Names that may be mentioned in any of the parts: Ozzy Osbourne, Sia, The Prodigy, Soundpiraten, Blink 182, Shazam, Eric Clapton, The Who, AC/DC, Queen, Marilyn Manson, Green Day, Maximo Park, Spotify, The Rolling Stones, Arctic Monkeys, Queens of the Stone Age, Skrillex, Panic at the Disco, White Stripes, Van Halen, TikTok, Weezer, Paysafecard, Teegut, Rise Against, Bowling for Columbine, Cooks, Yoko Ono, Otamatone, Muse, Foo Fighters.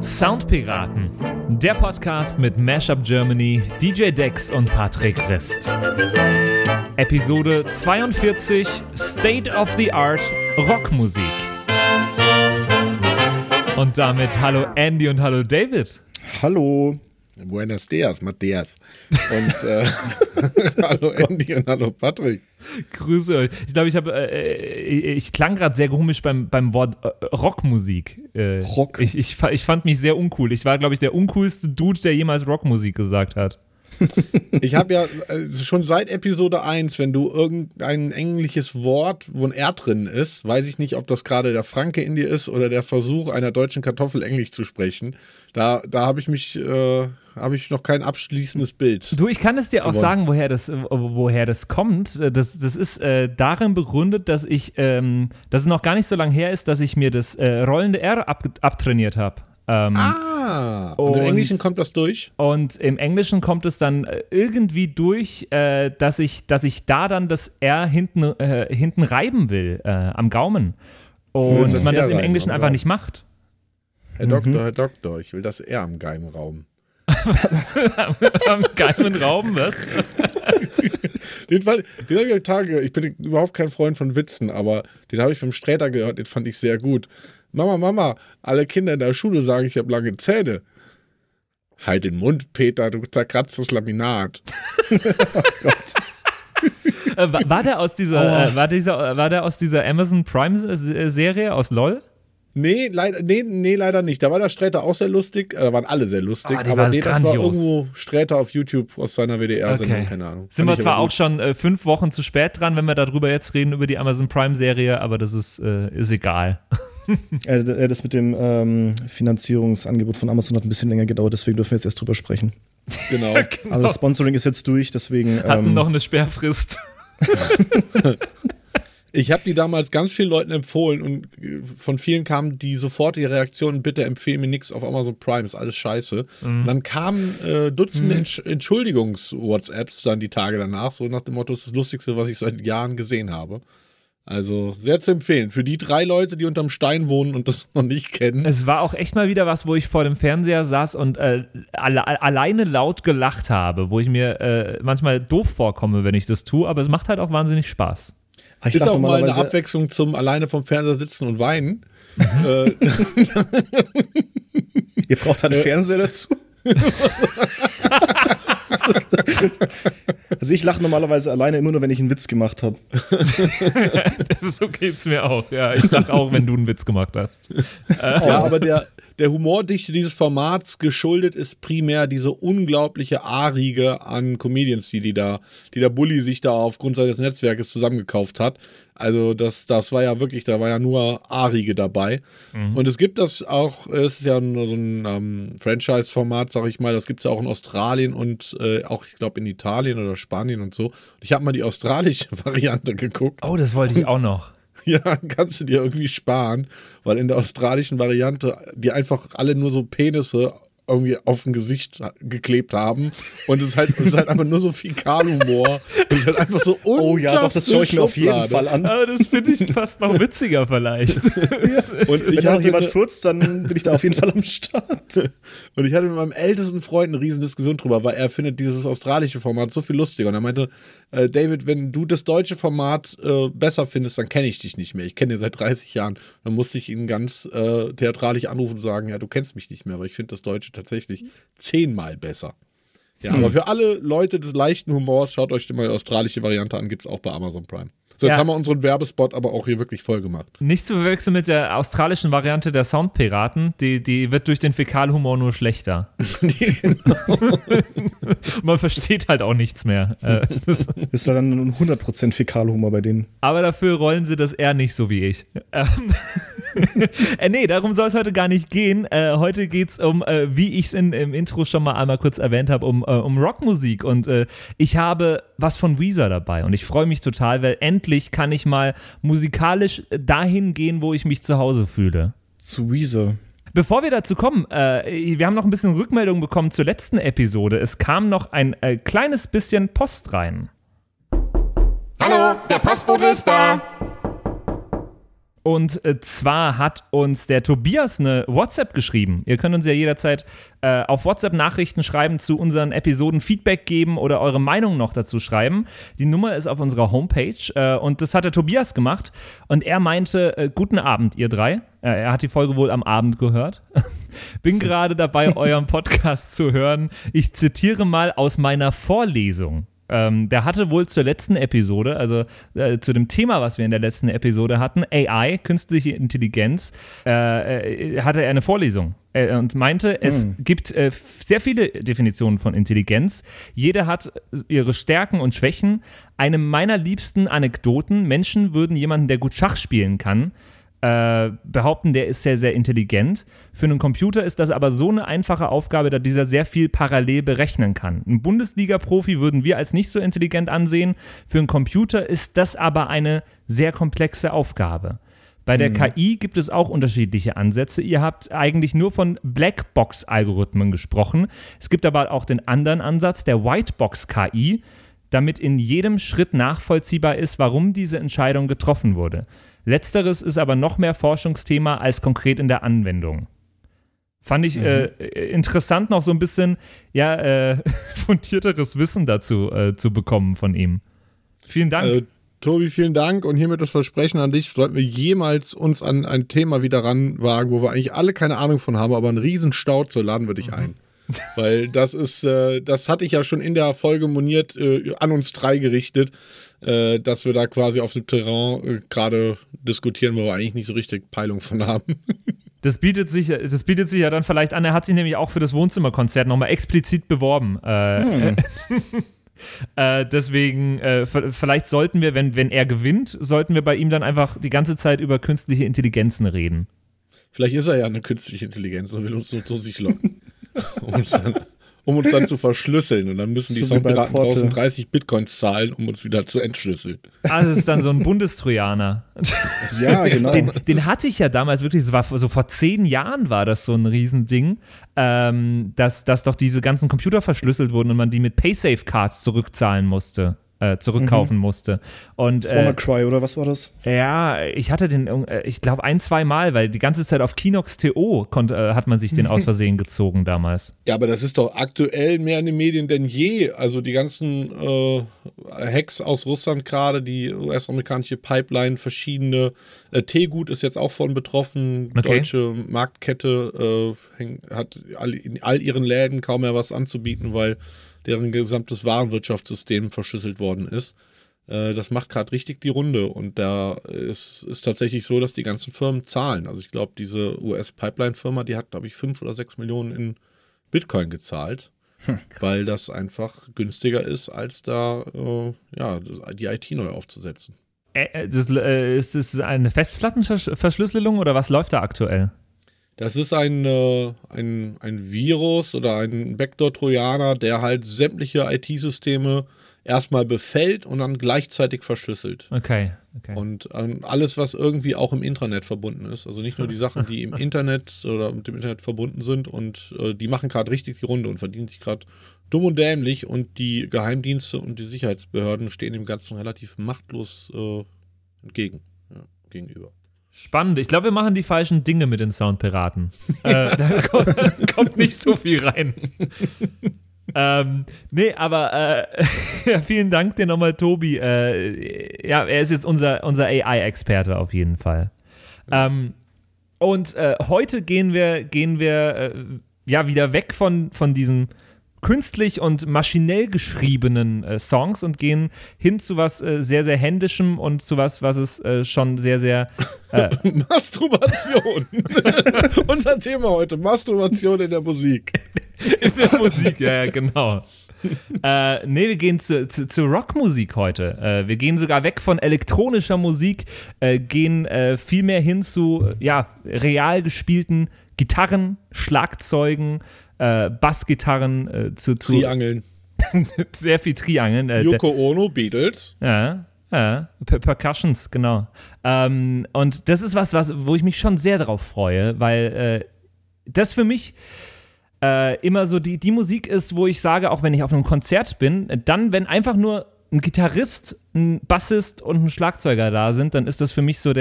Soundpiraten, der Podcast mit Mashup Germany, DJ Dex und Patrick Rist. Episode 42, State of the Art Rockmusik. Und damit hallo Andy und hallo David. Hallo. Buenos dias, Matthias. Und hallo Andy und hallo Patrick. Grüße euch. Ich glaube, ich klang gerade sehr komisch beim Wort Rockmusik. Rock. Ich fand mich sehr uncool. Ich war, glaube ich, der uncoolste Dude, der jemals Rockmusik gesagt hat. Ich habe ja schon seit Episode 1, wenn du irgendein englisches Wort, wo ein R drin ist, weiß ich nicht, ob das gerade der Franke in dir ist oder der Versuch einer deutschen Kartoffel Englisch zu sprechen. Da habe ich noch kein abschließendes Bild. Du, ich kann es dir auch sagen, woher das kommt. Das ist darin begründet, dass ich, dass es noch gar nicht so lange her ist, dass ich mir das rollende R abtrainiert habe. Und im Englischen kommt das durch? Und im Englischen kommt es dann irgendwie durch, dass ich da dann das R hinten reiben will, am Gaumen. Und man das im Englischen einfach nicht macht. Herr Doktor, Herr Doktor, ich will das R am geheimen Raum. Am geheimen Raum, was? Den habe ich am Tag gehört. Ich bin überhaupt kein Freund von Witzen, aber den habe ich vom Sträter gehört, den fand ich sehr gut. Mama, Mama, alle Kinder in der Schule sagen, ich habe lange Zähne. Halt den Mund, Peter, du zerkratzt das Laminat. Oh Gott. War der aus dieser Amazon Prime-Serie aus LOL? Nee, leider nicht. Da war der Sträter auch sehr lustig. Da waren alle sehr lustig. Das war irgendwo Sträter auf YouTube aus seiner WDR-Sendung. Okay. Keine Ahnung. Sind wir zwar auch schon 5 Wochen zu spät dran, wenn wir darüber jetzt reden, über die Amazon Prime-Serie, aber das ist egal. Das mit dem Finanzierungsangebot von Amazon hat ein bisschen länger gedauert, deswegen dürfen wir jetzt erst drüber sprechen. Genau. Ja, genau. Aber das Sponsoring ist jetzt durch, deswegen. Hatten noch eine Sperrfrist. Ich habe die damals ganz vielen Leuten empfohlen und von vielen kamen die sofortige Reaktion, bitte empfehle mir nichts auf Amazon Prime, ist alles scheiße. Mhm. Und dann kamen Dutzende Entschuldigungs-WhatsApps dann die Tage danach, so nach dem Motto, das ist das Lustigste, was ich seit Jahren gesehen habe. Also sehr zu empfehlen. Für die 3 Leute, die unterm Stein wohnen und das noch nicht kennen. Es war auch echt mal wieder was, wo ich vor dem Fernseher saß und alleine laut gelacht habe, wo ich mir manchmal doof vorkomme, wenn ich das tue, aber es macht halt auch wahnsinnig Spaß. Ich ist auch mal eine Abwechslung zum alleine vom Fernseher sitzen und weinen. Ihr braucht einen Fernseher dazu? Also ich lache normalerweise alleine immer nur, wenn ich einen Witz gemacht habe. Das ist so geht's mir auch. Ja, ich lache auch, wenn du einen Witz gemacht hast. Ja, aber der Humordichte dieses Formats geschuldet ist primär diese unglaubliche A-Riege an Comedians, die der Bulli sich da aufgrund seines Netzwerkes zusammengekauft hat. Also das war ja wirklich, da war ja nur A-Riege dabei. Mhm. Und es gibt das auch, es ist ja nur so ein Franchise-Format, sag ich mal, das gibt es ja auch in Australien und auch, ich glaube, in Italien oder Spanien und so. Und ich habe mal die australische Variante geguckt. Oh, das wollte ich auch noch. Ja, kannst du dir irgendwie sparen, weil in der australischen Variante die einfach alle nur so Penisse irgendwie auf dem Gesicht geklebt haben und es ist halt einfach nur so Fäkalhumor und es ist halt einfach so oh ja, doch, das schaue ich mir auf jeden Fall an. Aber das finde ich fast noch witziger vielleicht. Ja. Und wenn noch jemand furzt, dann bin ich da auf jeden Fall am Start. Und ich hatte mit meinem ältesten Freund eine riesen Diskussion drüber, weil er findet dieses australische Format so viel lustiger und er meinte, David, wenn du das deutsche Format besser findest, dann kenne ich dich nicht mehr. Ich kenne dich seit 30 Jahren. Dann musste ich ihn ganz theatralisch anrufen und sagen, ja, du kennst mich nicht mehr, aber ich finde das Deutsche tatsächlich 10-mal besser. Ja, aber für alle Leute des leichten Humors, schaut euch mal die australische Variante an, gibt es auch bei Amazon Prime. So, jetzt haben wir unseren Werbespot aber auch hier wirklich voll gemacht. Nicht zu verwechseln mit der australischen Variante der Soundpiraten, die wird durch den Fäkalhumor nur schlechter. Genau. Man versteht halt auch nichts mehr. Das ist dann 100% Fäkalhumor bei denen. Aber dafür rollen sie das eher nicht so wie ich. Nee, darum soll es heute gar nicht gehen. Heute geht es um, wie ich es im Intro schon mal einmal kurz erwähnt habe, um Rockmusik. Und ich habe was von Weezer dabei und ich freue mich total, weil endlich kann ich mal musikalisch dahin gehen, wo ich mich zu Hause fühle. Zu Weezer. Bevor wir dazu kommen, wir haben noch ein bisschen Rückmeldung bekommen zur letzten Episode. Es kam noch ein kleines bisschen Post rein. Hallo, der Postbote ist da. Und zwar hat uns der Tobias eine WhatsApp geschrieben. Ihr könnt uns ja jederzeit auf WhatsApp Nachrichten schreiben, zu unseren Episoden Feedback geben oder eure Meinung noch dazu schreiben. Die Nummer ist auf unserer Homepage und das hat der Tobias gemacht. Und er meinte, guten Abend, ihr drei. Er hat die Folge wohl am Abend gehört. Bin gerade dabei, euren Podcast zu hören. Ich zitiere mal aus meiner Vorlesung. Der hatte wohl zur letzten Episode, also zu dem Thema, was wir in der letzten Episode hatten, AI, künstliche Intelligenz, hatte er eine Vorlesung und meinte, es gibt sehr viele Definitionen von Intelligenz. Jede hat ihre Stärken und Schwächen. Eine meiner liebsten Anekdoten: Menschen würden jemanden, der gut Schach spielen kann, behaupten, der ist sehr, sehr intelligent. Für einen Computer ist das aber so eine einfache Aufgabe, da dieser sehr viel parallel berechnen kann. Ein Bundesliga-Profi würden wir als nicht so intelligent ansehen. Für einen Computer ist das aber eine sehr komplexe Aufgabe. Bei der KI gibt es auch unterschiedliche Ansätze. Ihr habt eigentlich nur von Blackbox-Algorithmen gesprochen. Es gibt aber auch den anderen Ansatz, der Whitebox-KI, damit in jedem Schritt nachvollziehbar ist, warum diese Entscheidung getroffen wurde. Letzteres ist aber noch mehr Forschungsthema als konkret in der Anwendung. Fand ich interessant, noch so ein bisschen fundierteres Wissen dazu zu bekommen von ihm. Vielen Dank. Tobi, vielen Dank. Und hiermit das Versprechen an dich, sollten wir jemals uns an ein Thema wieder ranwagen, wo wir eigentlich alle keine Ahnung von haben, aber einen riesen Stau, so laden wir dich ein. Weil das ist, das hatte ich ja schon in der Folge moniert, an uns drei gerichtet, dass wir da quasi auf dem Terrain gerade diskutieren, wo wir eigentlich nicht so richtig Peilung von haben. Das bietet sich ja dann vielleicht an. Er hat sich nämlich auch für das Wohnzimmerkonzert nochmal explizit beworben. Deswegen, vielleicht sollten wir, wenn er gewinnt, sollten wir bei ihm dann einfach die ganze Zeit über künstliche Intelligenzen reden. Vielleicht ist er ja eine künstliche Intelligenz und will uns so zu sich locken. um uns dann zu verschlüsseln. Und dann müssen die Soundpiraten 30 Bitcoins zahlen, um uns wieder zu entschlüsseln. Also es ist dann so ein Bundestrojaner. Ja, genau. Den hatte ich ja damals wirklich, es war so vor 10 Jahren war das so ein Riesending, dass doch diese ganzen Computer verschlüsselt wurden und man die mit Paysafe-Cards zurückzahlen musste. Zurückkaufen musste. Und, WannaCry, oder was war das? Ja, ich hatte den, ich glaube, 1-2 Mal, weil die ganze Zeit auf Kinox.to hat man sich den aus Versehen gezogen damals. Ja, aber das ist doch aktuell mehr in den Medien denn je. Also die ganzen Hacks aus Russland gerade, die US-amerikanische Pipeline, verschiedene. Teegut ist jetzt auch von betroffen. Okay. Deutsche Marktkette hat in all ihren Läden kaum mehr was anzubieten, weil deren gesamtes Warenwirtschaftssystem verschlüsselt worden ist. Das macht gerade richtig die Runde. Und da ist tatsächlich so, dass die ganzen Firmen zahlen. Also ich glaube, diese US-Pipeline-Firma, die hat, glaube ich, 5 oder 6 Millionen in Bitcoin gezahlt, weil das einfach günstiger ist, als da die IT neu aufzusetzen. Ist das eine Festplattenverschlüsselung oder was läuft da aktuell? Das ist ein Virus oder ein Backdoor-Trojaner, der halt sämtliche IT-Systeme erstmal befällt und dann gleichzeitig verschlüsselt. Okay. Und alles, was irgendwie auch im Intranet verbunden ist. Also nicht nur die Sachen, die im Internet oder mit dem Internet verbunden sind. Und die machen gerade richtig die Runde und verdienen sich gerade dumm und dämlich. Und die Geheimdienste und die Sicherheitsbehörden stehen dem Ganzen relativ machtlos gegenüber. Spannend. Ich glaube, wir machen die falschen Dinge mit den Soundpiraten. Da kommt nicht so viel rein. Vielen Dank dir nochmal, Tobi. Er ist jetzt unser AI-Experte auf jeden Fall. Heute gehen wir wieder weg von diesem künstlich und maschinell geschriebenen Songs und gehen hin zu was sehr, sehr Händischem und zu was es schon sehr, sehr... Masturbation! Unser Thema heute, Masturbation in der Musik. In der Musik, ja, genau. Wir gehen zu Rockmusik heute. Wir gehen sogar weg von elektronischer Musik, gehen viel mehr hin zu real gespielten Gitarren, Schlagzeugen, Bassgitarren zu Triangeln. Sehr viel Triangeln. Yoko Ono, Beatles. Ja. Percussions, genau. Und das ist wo ich mich schon sehr drauf freue, weil das für mich immer so die Musik ist, wo ich sage, auch wenn ich auf einem Konzert bin, dann, wenn einfach nur ein Gitarrist, ein Bassist und ein Schlagzeuger da sind, dann ist das für mich so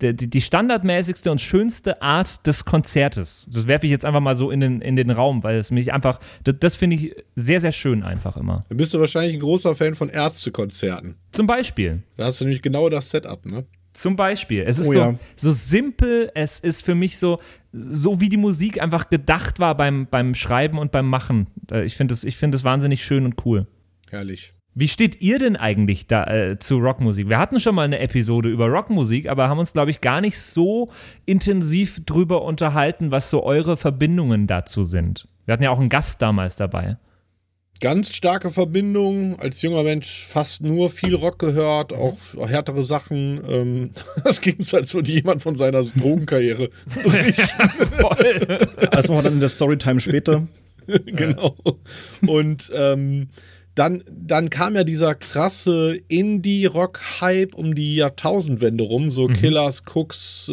die standardmäßigste und schönste Art des Konzertes. Das werfe ich jetzt einfach mal so in den Raum, weil es mich einfach, das finde ich sehr, sehr schön einfach immer. Dann bist du wahrscheinlich ein großer Fan von Ärztekonzerten. Zum Beispiel. Da hast du nämlich genau das Setup, ne? Zum Beispiel. Es ist so simpel, es ist für mich so wie die Musik einfach gedacht war beim Schreiben und beim Machen. Ich finde das wahnsinnig schön und cool. Herrlich. Wie steht ihr denn eigentlich da zu Rockmusik? Wir hatten schon mal eine Episode über Rockmusik, aber haben uns, glaube ich, gar nicht so intensiv drüber unterhalten, was so eure Verbindungen dazu sind. Wir hatten ja auch einen Gast damals dabei. Ganz starke Verbindung, als junger Mensch fast nur viel Rock gehört, auch härtere Sachen. Das Gegenteil, als würde jemand von seiner Drogenkarriere berichten. Voll. Das machen wir dann in der Storytime später. Genau. Und dann kam ja dieser krasse Indie-Rock-Hype um die Jahrtausendwende rum, so Killers, Cooks,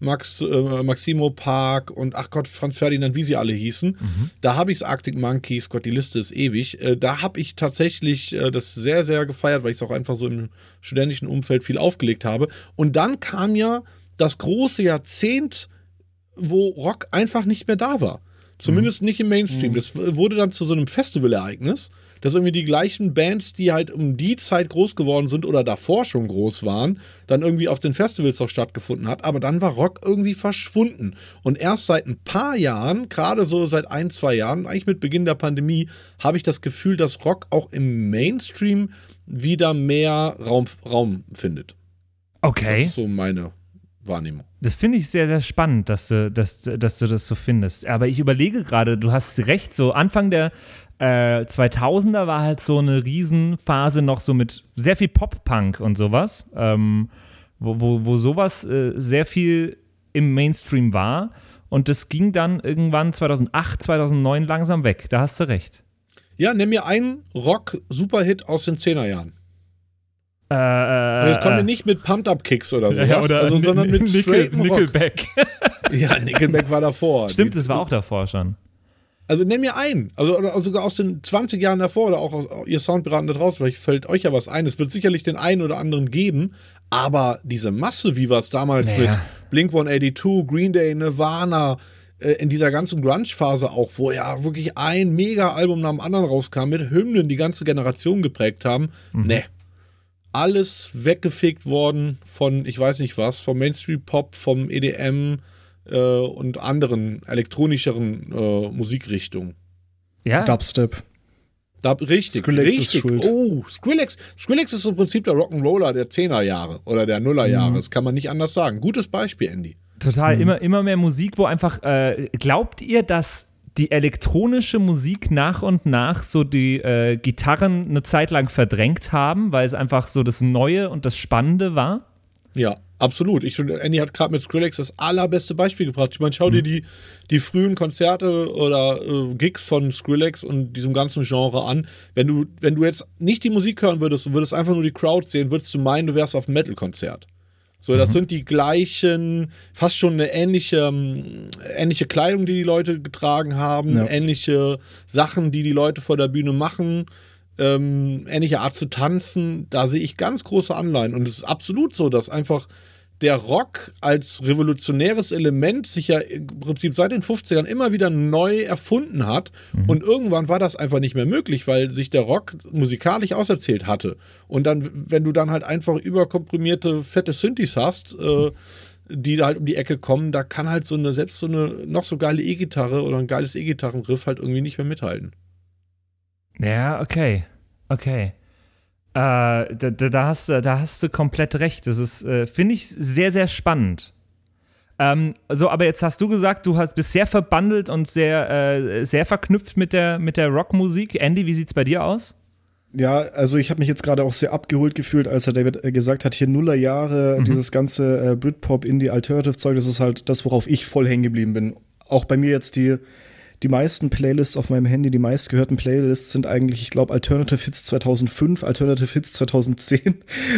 Maximo Park und ach Gott, Franz Ferdinand, wie sie alle hießen. Da habe ich Arctic Monkeys, Gott, die Liste ist ewig. Da habe ich tatsächlich das sehr, sehr gefeiert, weil ich es auch einfach so im studentischen Umfeld viel aufgelegt habe. Und dann kam ja das große Jahrzehnt, wo Rock einfach nicht mehr da war. Zumindest nicht im Mainstream. Das wurde dann zu so einem Festivalereignis, dass irgendwie die gleichen Bands, die halt um die Zeit groß geworden sind oder davor schon groß waren, dann irgendwie auf den Festivals auch stattgefunden hat. Aber dann war Rock irgendwie verschwunden. Und erst seit ein paar Jahren, gerade so seit 1-2 Jahren, eigentlich mit Beginn der Pandemie, habe ich das Gefühl, dass Rock auch im Mainstream wieder mehr Raum findet. Okay. Das ist so meine Wahrnehmung. Das finde ich sehr, sehr spannend, dass du das so findest. Aber ich überlege gerade, du hast recht, so Anfang der 2000er war halt so eine Riesenphase noch so mit sehr viel Pop-Punk und sowas, wo sowas sehr viel im Mainstream war. Und das ging dann irgendwann 2008, 2009 langsam weg. Da hast du recht. Ja, nimm mir einen Rock-Superhit aus den 10er-Jahren. Das kommen wir nicht mit Pumped-Up-Kicks oder sowas, ja, oder sondern mit straightem Rock. Nickelback. Ja, Nickelback war davor. Stimmt, das war auch davor schon. Also nenn mir einen, also sogar aus den 20 Jahren davor oder auch aus, ihr Soundpiraten da draußen, vielleicht fällt euch ja was ein, es wird sicherlich den einen oder anderen geben, aber diese Masse, wie war es damals mit Blink 182, Green Day, Nirvana, in dieser ganzen Grunge-Phase auch, wo ja wirklich ein Mega-Album nach dem anderen rauskam, mit Hymnen die ganze Generation geprägt haben, alles weggefegt worden von, ich weiß nicht was, vom Mainstream-Pop, vom EDM, und anderen elektronischeren Musikrichtungen. Ja. Dubstep. Richtig. Skrillex ist schuld. Oh, Skrillex ist im Prinzip der Rock'n'Roller der 10er Jahre oder der Nuller Jahre. Das kann man nicht anders sagen. Gutes Beispiel, Andy. Total. Immer mehr Musik, wo einfach glaubt ihr, dass die elektronische Musik nach und nach so die Gitarren eine Zeit lang verdrängt haben, weil es einfach so das Neue und das Spannende war? Ja. Absolut. Andy hat gerade mit Skrillex das allerbeste Beispiel gebracht. Ich meine, schau dir die frühen Konzerte oder Gigs von Skrillex und diesem ganzen Genre an. Wenn du jetzt nicht die Musik hören würdest und würdest einfach nur die Crowd sehen, würdest du meinen, du wärst auf einem Metal-Konzert. So, das sind die gleichen, fast schon eine ähnliche Kleidung, die Leute getragen haben, ähnliche Sachen, die Leute vor der Bühne machen. Ähnliche Art zu tanzen, da sehe ich ganz große Anleihen. Und es ist absolut so, dass einfach der Rock als revolutionäres Element sich ja im Prinzip seit den 50ern immer wieder neu erfunden hat. Und irgendwann war das einfach nicht mehr möglich, weil sich der Rock musikalisch auserzählt hatte. Und dann, wenn du dann halt einfach überkomprimierte, fette Synthes hast, die da halt um die Ecke kommen, da kann halt selbst so eine noch so geile E-Gitarre oder ein geiles E-Gitarrenriff halt irgendwie nicht mehr mithalten. Ja, okay. Da hast du komplett recht. Das ist, finde ich, sehr, sehr spannend. Aber jetzt hast du gesagt, bist sehr verbandelt und sehr, sehr verknüpft mit der Rockmusik. Andy, wie sieht's bei dir aus? Ja, also ich habe mich jetzt gerade auch sehr abgeholt gefühlt, als David gesagt hat, hier Nullerjahre, dieses ganze Britpop, Indie, Alternative-Zeug, das ist halt das, worauf ich voll hängen geblieben bin. Auch bei mir jetzt die meisten Playlists auf meinem Handy, die meistgehörten Playlists sind eigentlich, ich glaube, Alternative Hits 2005, Alternative Hits 2010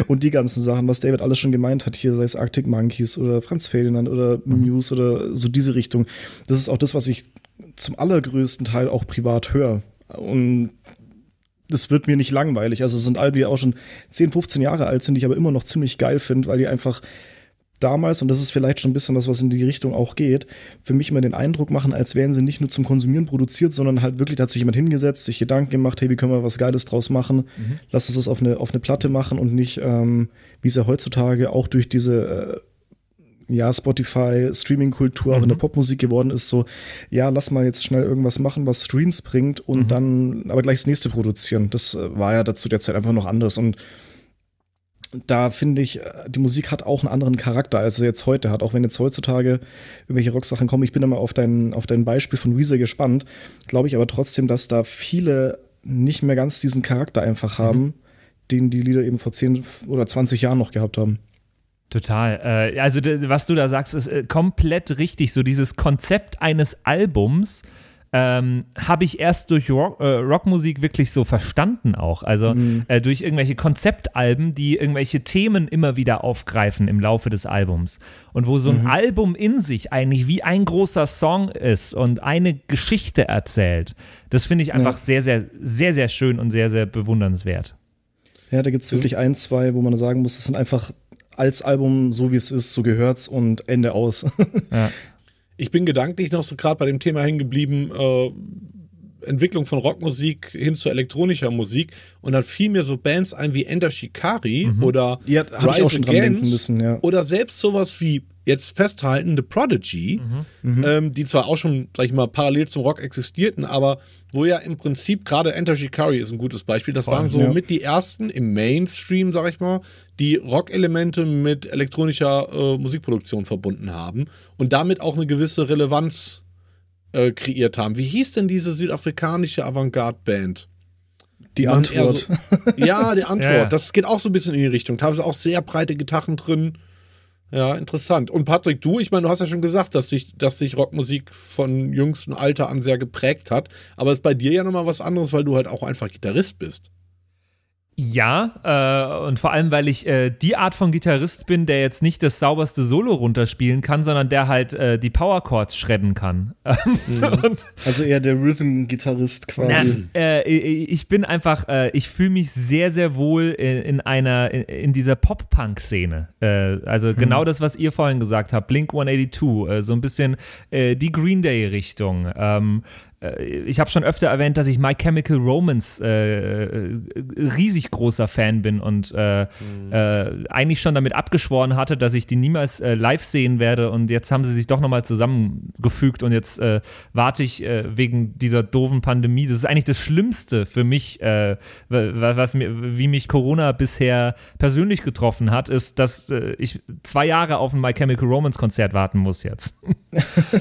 und die ganzen Sachen, was David alles schon gemeint hat, hier sei es Arctic Monkeys oder Franz Ferdinand oder Muse oder so diese Richtung. Das ist auch das, was ich zum allergrößten Teil auch privat höre. Und das wird mir nicht langweilig. Also es sind Alben, die auch schon 10, 15 Jahre alt sind, die ich aber immer noch ziemlich geil finde, weil die einfach damals, und das ist vielleicht schon ein bisschen was in die Richtung auch geht, für mich immer den Eindruck machen, als wären sie nicht nur zum Konsumieren produziert, sondern halt wirklich, da hat sich jemand hingesetzt, sich Gedanken gemacht, hey, wie können wir was Geiles draus machen? Mhm. Lass uns das auf eine Platte machen und nicht, wie es ja heutzutage auch durch diese Spotify-Streaming-Kultur auch in der Popmusik geworden ist, so, ja, lass mal jetzt schnell irgendwas machen, was Streams bringt und dann aber gleich das nächste produzieren. Das war ja zu der Zeit einfach noch anders und da finde ich, die Musik hat auch einen anderen Charakter, als sie jetzt heute hat. Auch wenn jetzt heutzutage irgendwelche Rocksachen kommen. Ich bin da mal auf dein Beispiel von Weezer gespannt. Glaube ich aber trotzdem, dass da viele nicht mehr ganz diesen Charakter einfach haben, den die Lieder eben vor 10 oder 20 Jahren noch gehabt haben. Total. Also was du da sagst, ist komplett richtig. So dieses Konzept eines Albums habe ich erst durch Rockmusik wirklich so verstanden auch. Also durch irgendwelche Konzeptalben, die irgendwelche Themen immer wieder aufgreifen im Laufe des Albums. Und wo so ein Album in sich eigentlich wie ein großer Song ist und eine Geschichte erzählt. Das finde ich einfach sehr, sehr, sehr, sehr schön und sehr, sehr bewundernswert. Ja, da gibt es wirklich ein, zwei, wo man sagen muss, es sind einfach als Album, so wie es ist, so gehört's und Ende aus. Ja. Ich bin gedanklich noch so gerade bei dem Thema hängen geblieben, Entwicklung von Rockmusik hin zu elektronischer Musik. Und dann fiel mir so Bands ein wie Enter Shikari oder Rise Against oder selbst sowas wie, jetzt festhalten, The Prodigy, die zwar auch schon, sag ich mal, parallel zum Rock existierten, aber wo ja im Prinzip, gerade Enter Shikari ist ein gutes Beispiel, das waren so mit die ersten im Mainstream, sag ich mal, die Rock-Elemente mit elektronischer Musikproduktion verbunden haben und damit auch eine gewisse Relevanz kreiert haben. Wie hieß denn diese südafrikanische Avantgarde-Band? Die Antwort. Die Antwort. Ja. Das geht auch so ein bisschen in die Richtung. Teilweise auch sehr breite Gitarren drin. Ja, interessant. Und Patrick, du hast ja schon gesagt, dass sich Rockmusik von jüngstem Alter an sehr geprägt hat. Aber es ist bei dir ja nochmal was anderes, weil du halt auch einfach Gitarrist bist. Ja, und vor allem, weil ich die Art von Gitarrist bin, der jetzt nicht das sauberste Solo runterspielen kann, sondern der halt die Powerchords shredden kann. Also eher der Rhythm-Gitarrist quasi. Ich bin einfach, ich fühle mich sehr, sehr wohl in dieser Pop-Punk-Szene. Also genau das, was ihr vorhin gesagt habt, Blink 182, so ein bisschen die Green Day-Richtung. Ich habe schon öfter erwähnt, dass ich My Chemical Romance riesig großer Fan bin und eigentlich schon damit abgeschworen hatte, dass ich die niemals live sehen werde und jetzt haben sie sich doch nochmal zusammengefügt und jetzt warte ich wegen dieser doofen Pandemie. Das ist eigentlich das Schlimmste für mich, wie mich Corona bisher persönlich getroffen hat, ist, dass ich 2 Jahre auf ein My Chemical Romance Konzert warten muss jetzt.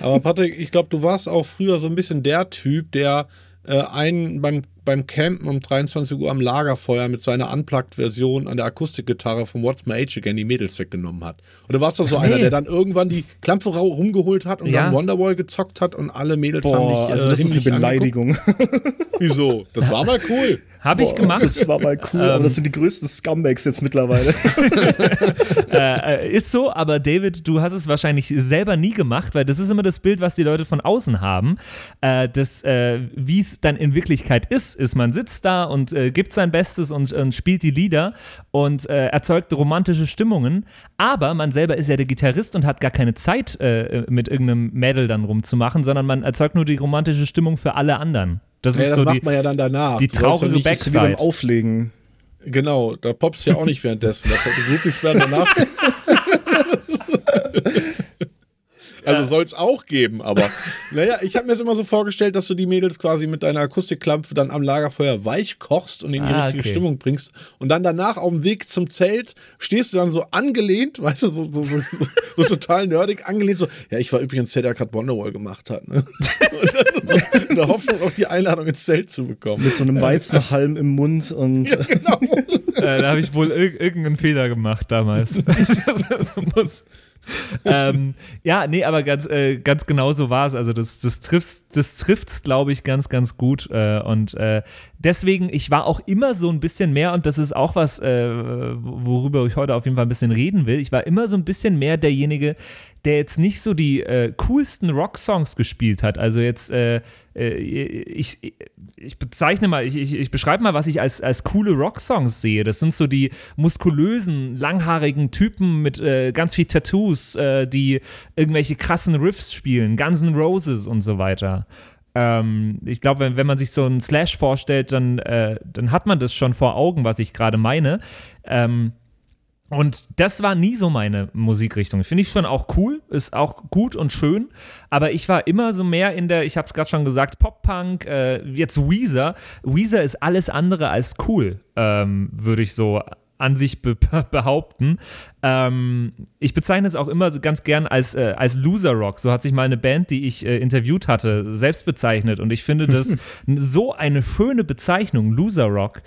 Aber Patrick, ich glaube, du warst auch früher so ein bisschen der Typ, der einen beim Campen um 23 Uhr am Lagerfeuer mit seiner Unplugged-Version an der Akustikgitarre von What's My Age Again die Mädels weggenommen hat. Und du warst doch so einer, der dann irgendwann die Klampfe rumgeholt hat und dann Wonderwall gezockt hat und alle Mädels haben dich also das ist eine Beleidigung. Wieso? Das war mal cool. Habe ich gemacht. Das war mal cool, aber das sind die größten Scumbags jetzt mittlerweile. Ist so, aber David, du hast es wahrscheinlich selber nie gemacht, weil das ist immer das Bild, was die Leute von außen haben. Wie es dann in Wirklichkeit ist, man sitzt da und gibt sein Bestes und spielt die Lieder und erzeugt romantische Stimmungen, aber man selber ist ja der Gitarrist und hat gar keine Zeit, mit irgendeinem Mädel dann rumzumachen, sondern man erzeugt nur die romantische Stimmung für alle anderen. Das macht man ja dann danach. Die traurige Backside. Wie beim Auflegen. Genau, da poppst du ja auch nicht währenddessen. Da kommt die Groupies werden danach. Also soll es auch geben, aber naja, ich habe mir das immer so vorgestellt, dass du die Mädels quasi mit deiner Akustikklampfe dann am Lagerfeuer weich kochst und in die richtige Stimmung bringst und dann danach auf dem Weg zum Zelt stehst du dann so angelehnt, weißt du, so total nerdig angelehnt, so, ja, ich war übrigens der gerade Wonderwall gemacht hat, ne? In der Hoffnung, auch die Einladung ins Zelt zu bekommen. Mit so einem Weizenhalm im Mund und... Ja, genau. Da habe ich wohl irgendeinen Fehler gemacht damals. Das muss... aber ganz genau so war es. Also das trifft's, glaube ich, ganz, ganz gut. Und deswegen, ich war auch immer so ein bisschen mehr, und das ist auch was, worüber ich heute auf jeden Fall ein bisschen reden will, ich war immer so ein bisschen mehr derjenige, der jetzt nicht so die coolsten Rock-Songs gespielt hat. Also jetzt, ich beschreibe mal, was ich als coole Rock-Songs sehe. Das sind so die muskulösen, langhaarigen Typen mit ganz viel Tattoos, die irgendwelche krassen Riffs spielen, Guns N' Roses und so weiter. Ich glaube, wenn man sich so einen Slash vorstellt, dann hat man das schon vor Augen, was ich gerade meine. Und das war nie so meine Musikrichtung. Finde ich schon auch cool, ist auch gut und schön, aber ich war immer so mehr in der, ich habe es gerade schon gesagt, Pop-Punk, jetzt Weezer. Weezer ist alles andere als cool, würde ich so an sich behaupten. Ich bezeichne es auch immer ganz gern als Loser-Rock. So hat sich mal eine Band, die ich interviewt hatte, selbst bezeichnet. Und ich finde das so eine schöne Bezeichnung, Loser-Rock.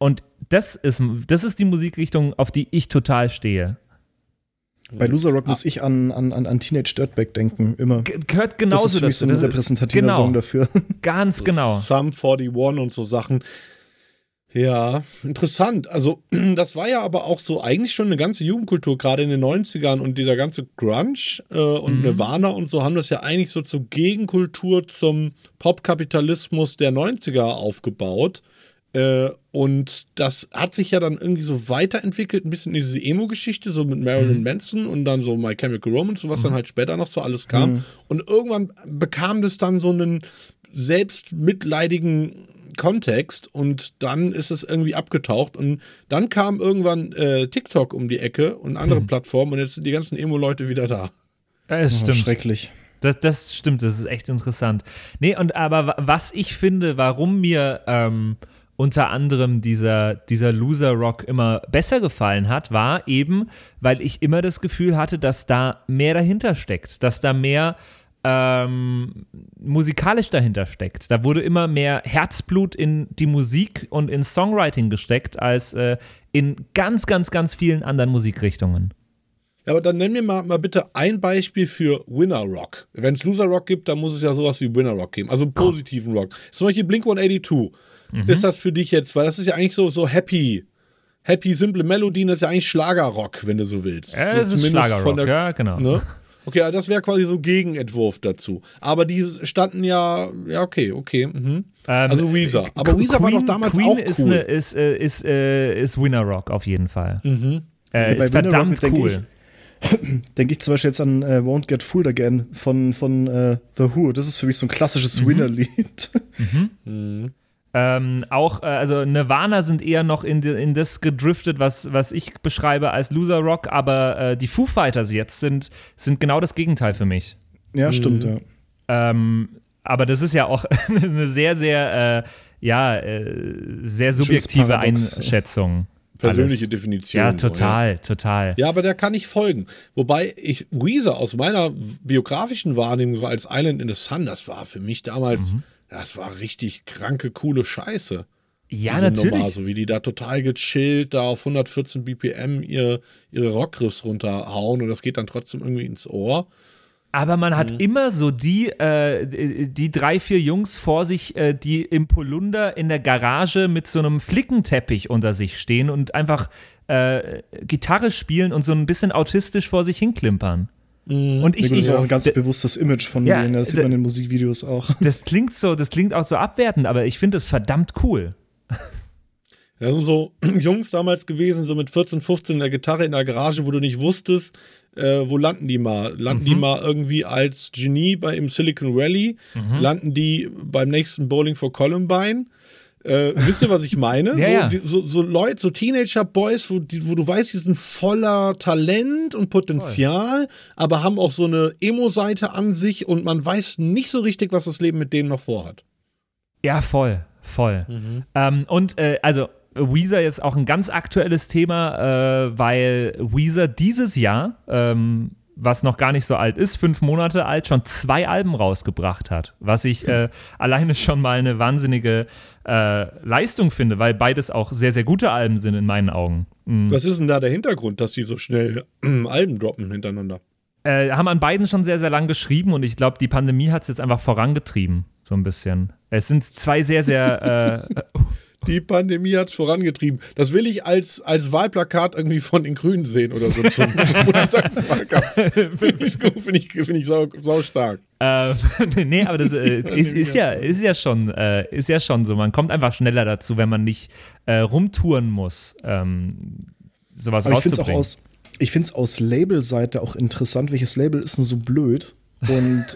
Und das ist die Musikrichtung, auf die ich total stehe. Bei Loser Rock muss ich an Teenage Dirtbag denken, immer. Gehört genauso dazu. Das ist für mich so ein repräsentativer Song dafür. Ganz genau. Sum 41 und so Sachen. Ja, interessant. Also das war ja aber auch so eigentlich schon eine ganze Jugendkultur, gerade in den 90ern, und dieser ganze Grunge und Nirvana und so haben das ja eigentlich so zur Gegenkultur zum Popkapitalismus der 90er aufgebaut. Und das hat sich ja dann irgendwie so weiterentwickelt, ein bisschen in diese Emo-Geschichte, so mit Marilyn Manson und dann so My Chemical Romance und was dann halt später noch so alles kam. Und irgendwann bekam das dann so einen selbstmitleidigen Kontext und dann ist es irgendwie abgetaucht und dann kam irgendwann TikTok um die Ecke und andere Plattformen und jetzt sind die ganzen Emo-Leute wieder da. Das stimmt. Schrecklich. Das stimmt, das ist echt interessant. Nee, und aber was ich finde, warum mir unter anderem dieser Loser-Rock immer besser gefallen hat, war eben, weil ich immer das Gefühl hatte, dass da mehr dahinter steckt, dass da mehr musikalisch dahinter steckt. Da wurde immer mehr Herzblut in die Musik und in Songwriting gesteckt, als in ganz, ganz, ganz vielen anderen Musikrichtungen. Ja, aber dann nenn mir mal bitte ein Beispiel für Winner Rock. Wenn es Loser Rock gibt, dann muss es ja sowas wie Winner Rock geben, also positiven Rock. Zum Beispiel Blink 182. Ist das für dich jetzt, weil das ist ja eigentlich so happy, simple Melodien, das ist ja eigentlich Schlagerrock, wenn du so willst. Ja, das ist Schlagerrock, ja, genau. Ne? Okay, also das wäre quasi so Gegenentwurf dazu. Aber die standen ja, okay. Also Weezer. Aber Weezer war doch damals Queen auch cool. Queen ist Winner Rock auf jeden Fall. Ist Winner verdammt Rock, cool. Denke ich zum Beispiel jetzt an Won't Get Fooled Again von The Who. Das ist für mich so ein klassisches Winner-Lied. Auch, also Nirvana sind eher noch in das gedriftet, was ich beschreibe als Loser-Rock, aber die Foo Fighters jetzt sind genau das Gegenteil für mich. Ja, stimmt, ja. Aber das ist ja auch eine sehr, sehr, sehr subjektive Einschätzung. Persönliche alles. Definition. Ja, total. Ja, aber der kann ich folgen. Wobei Weezer aus meiner biografischen Wahrnehmung so als Island in the Sun, das war für mich damals, das war richtig kranke, coole Scheiße. Ja, diese natürlich. Nummer, so wie die da total gechillt, da auf 114 BPM ihre Rockriffs runterhauen und das geht dann trotzdem irgendwie ins Ohr. Aber man hat immer so die 3-4 Jungs vor sich, die im Polunder in der Garage mit so einem Flickenteppich unter sich stehen und einfach Gitarre spielen und so ein bisschen autistisch vor sich hinklimpern. Und ich das ist auch ein ganz bewusstes Image von denen, das sieht man in Musikvideos auch. Das klingt auch so abwertend, aber ich finde das verdammt cool. Ja, so Jungs damals gewesen, so mit 14, 15 in der Gitarre in der Garage, wo du nicht wusstest, wo landen die mal? Landen die mal irgendwie als Genie im Silicon Valley? Landen die beim nächsten Bowling for Columbine? Wisst ihr, was ich meine? Ja. So Leute, so Teenager-Boys, wo du weißt, die sind voller Talent und Potenzial, aber haben auch so eine Emo-Seite an sich und man weiß nicht so richtig, was das Leben mit denen noch vorhat. Ja, voll. Also Weezer jetzt auch ein ganz aktuelles Thema, weil Weezer dieses Jahr, was noch gar nicht so alt ist, 5 Monate alt, schon 2 Alben rausgebracht hat, was ich alleine schon mal eine wahnsinnige Leistung finde, weil beides auch sehr, sehr gute Alben sind in meinen Augen. Was ist denn da der Hintergrund, dass die so schnell Alben droppen hintereinander? Haben an beiden schon sehr, sehr lang geschrieben und ich glaube, die Pandemie hat es jetzt einfach vorangetrieben. So ein bisschen. Es sind zwei sehr, sehr... Die Pandemie hat es vorangetrieben. Das will ich als Wahlplakat irgendwie von den Grünen sehen oder so zum Bundestagswahlkampf. Finde ich sau stark. Nee, aber das ist ja schon so. Man kommt einfach schneller dazu, wenn man nicht rumtouren muss, sowas aber rauszubringen. Ich finde es aus Labelseite auch interessant. Welches Label ist denn so blöd und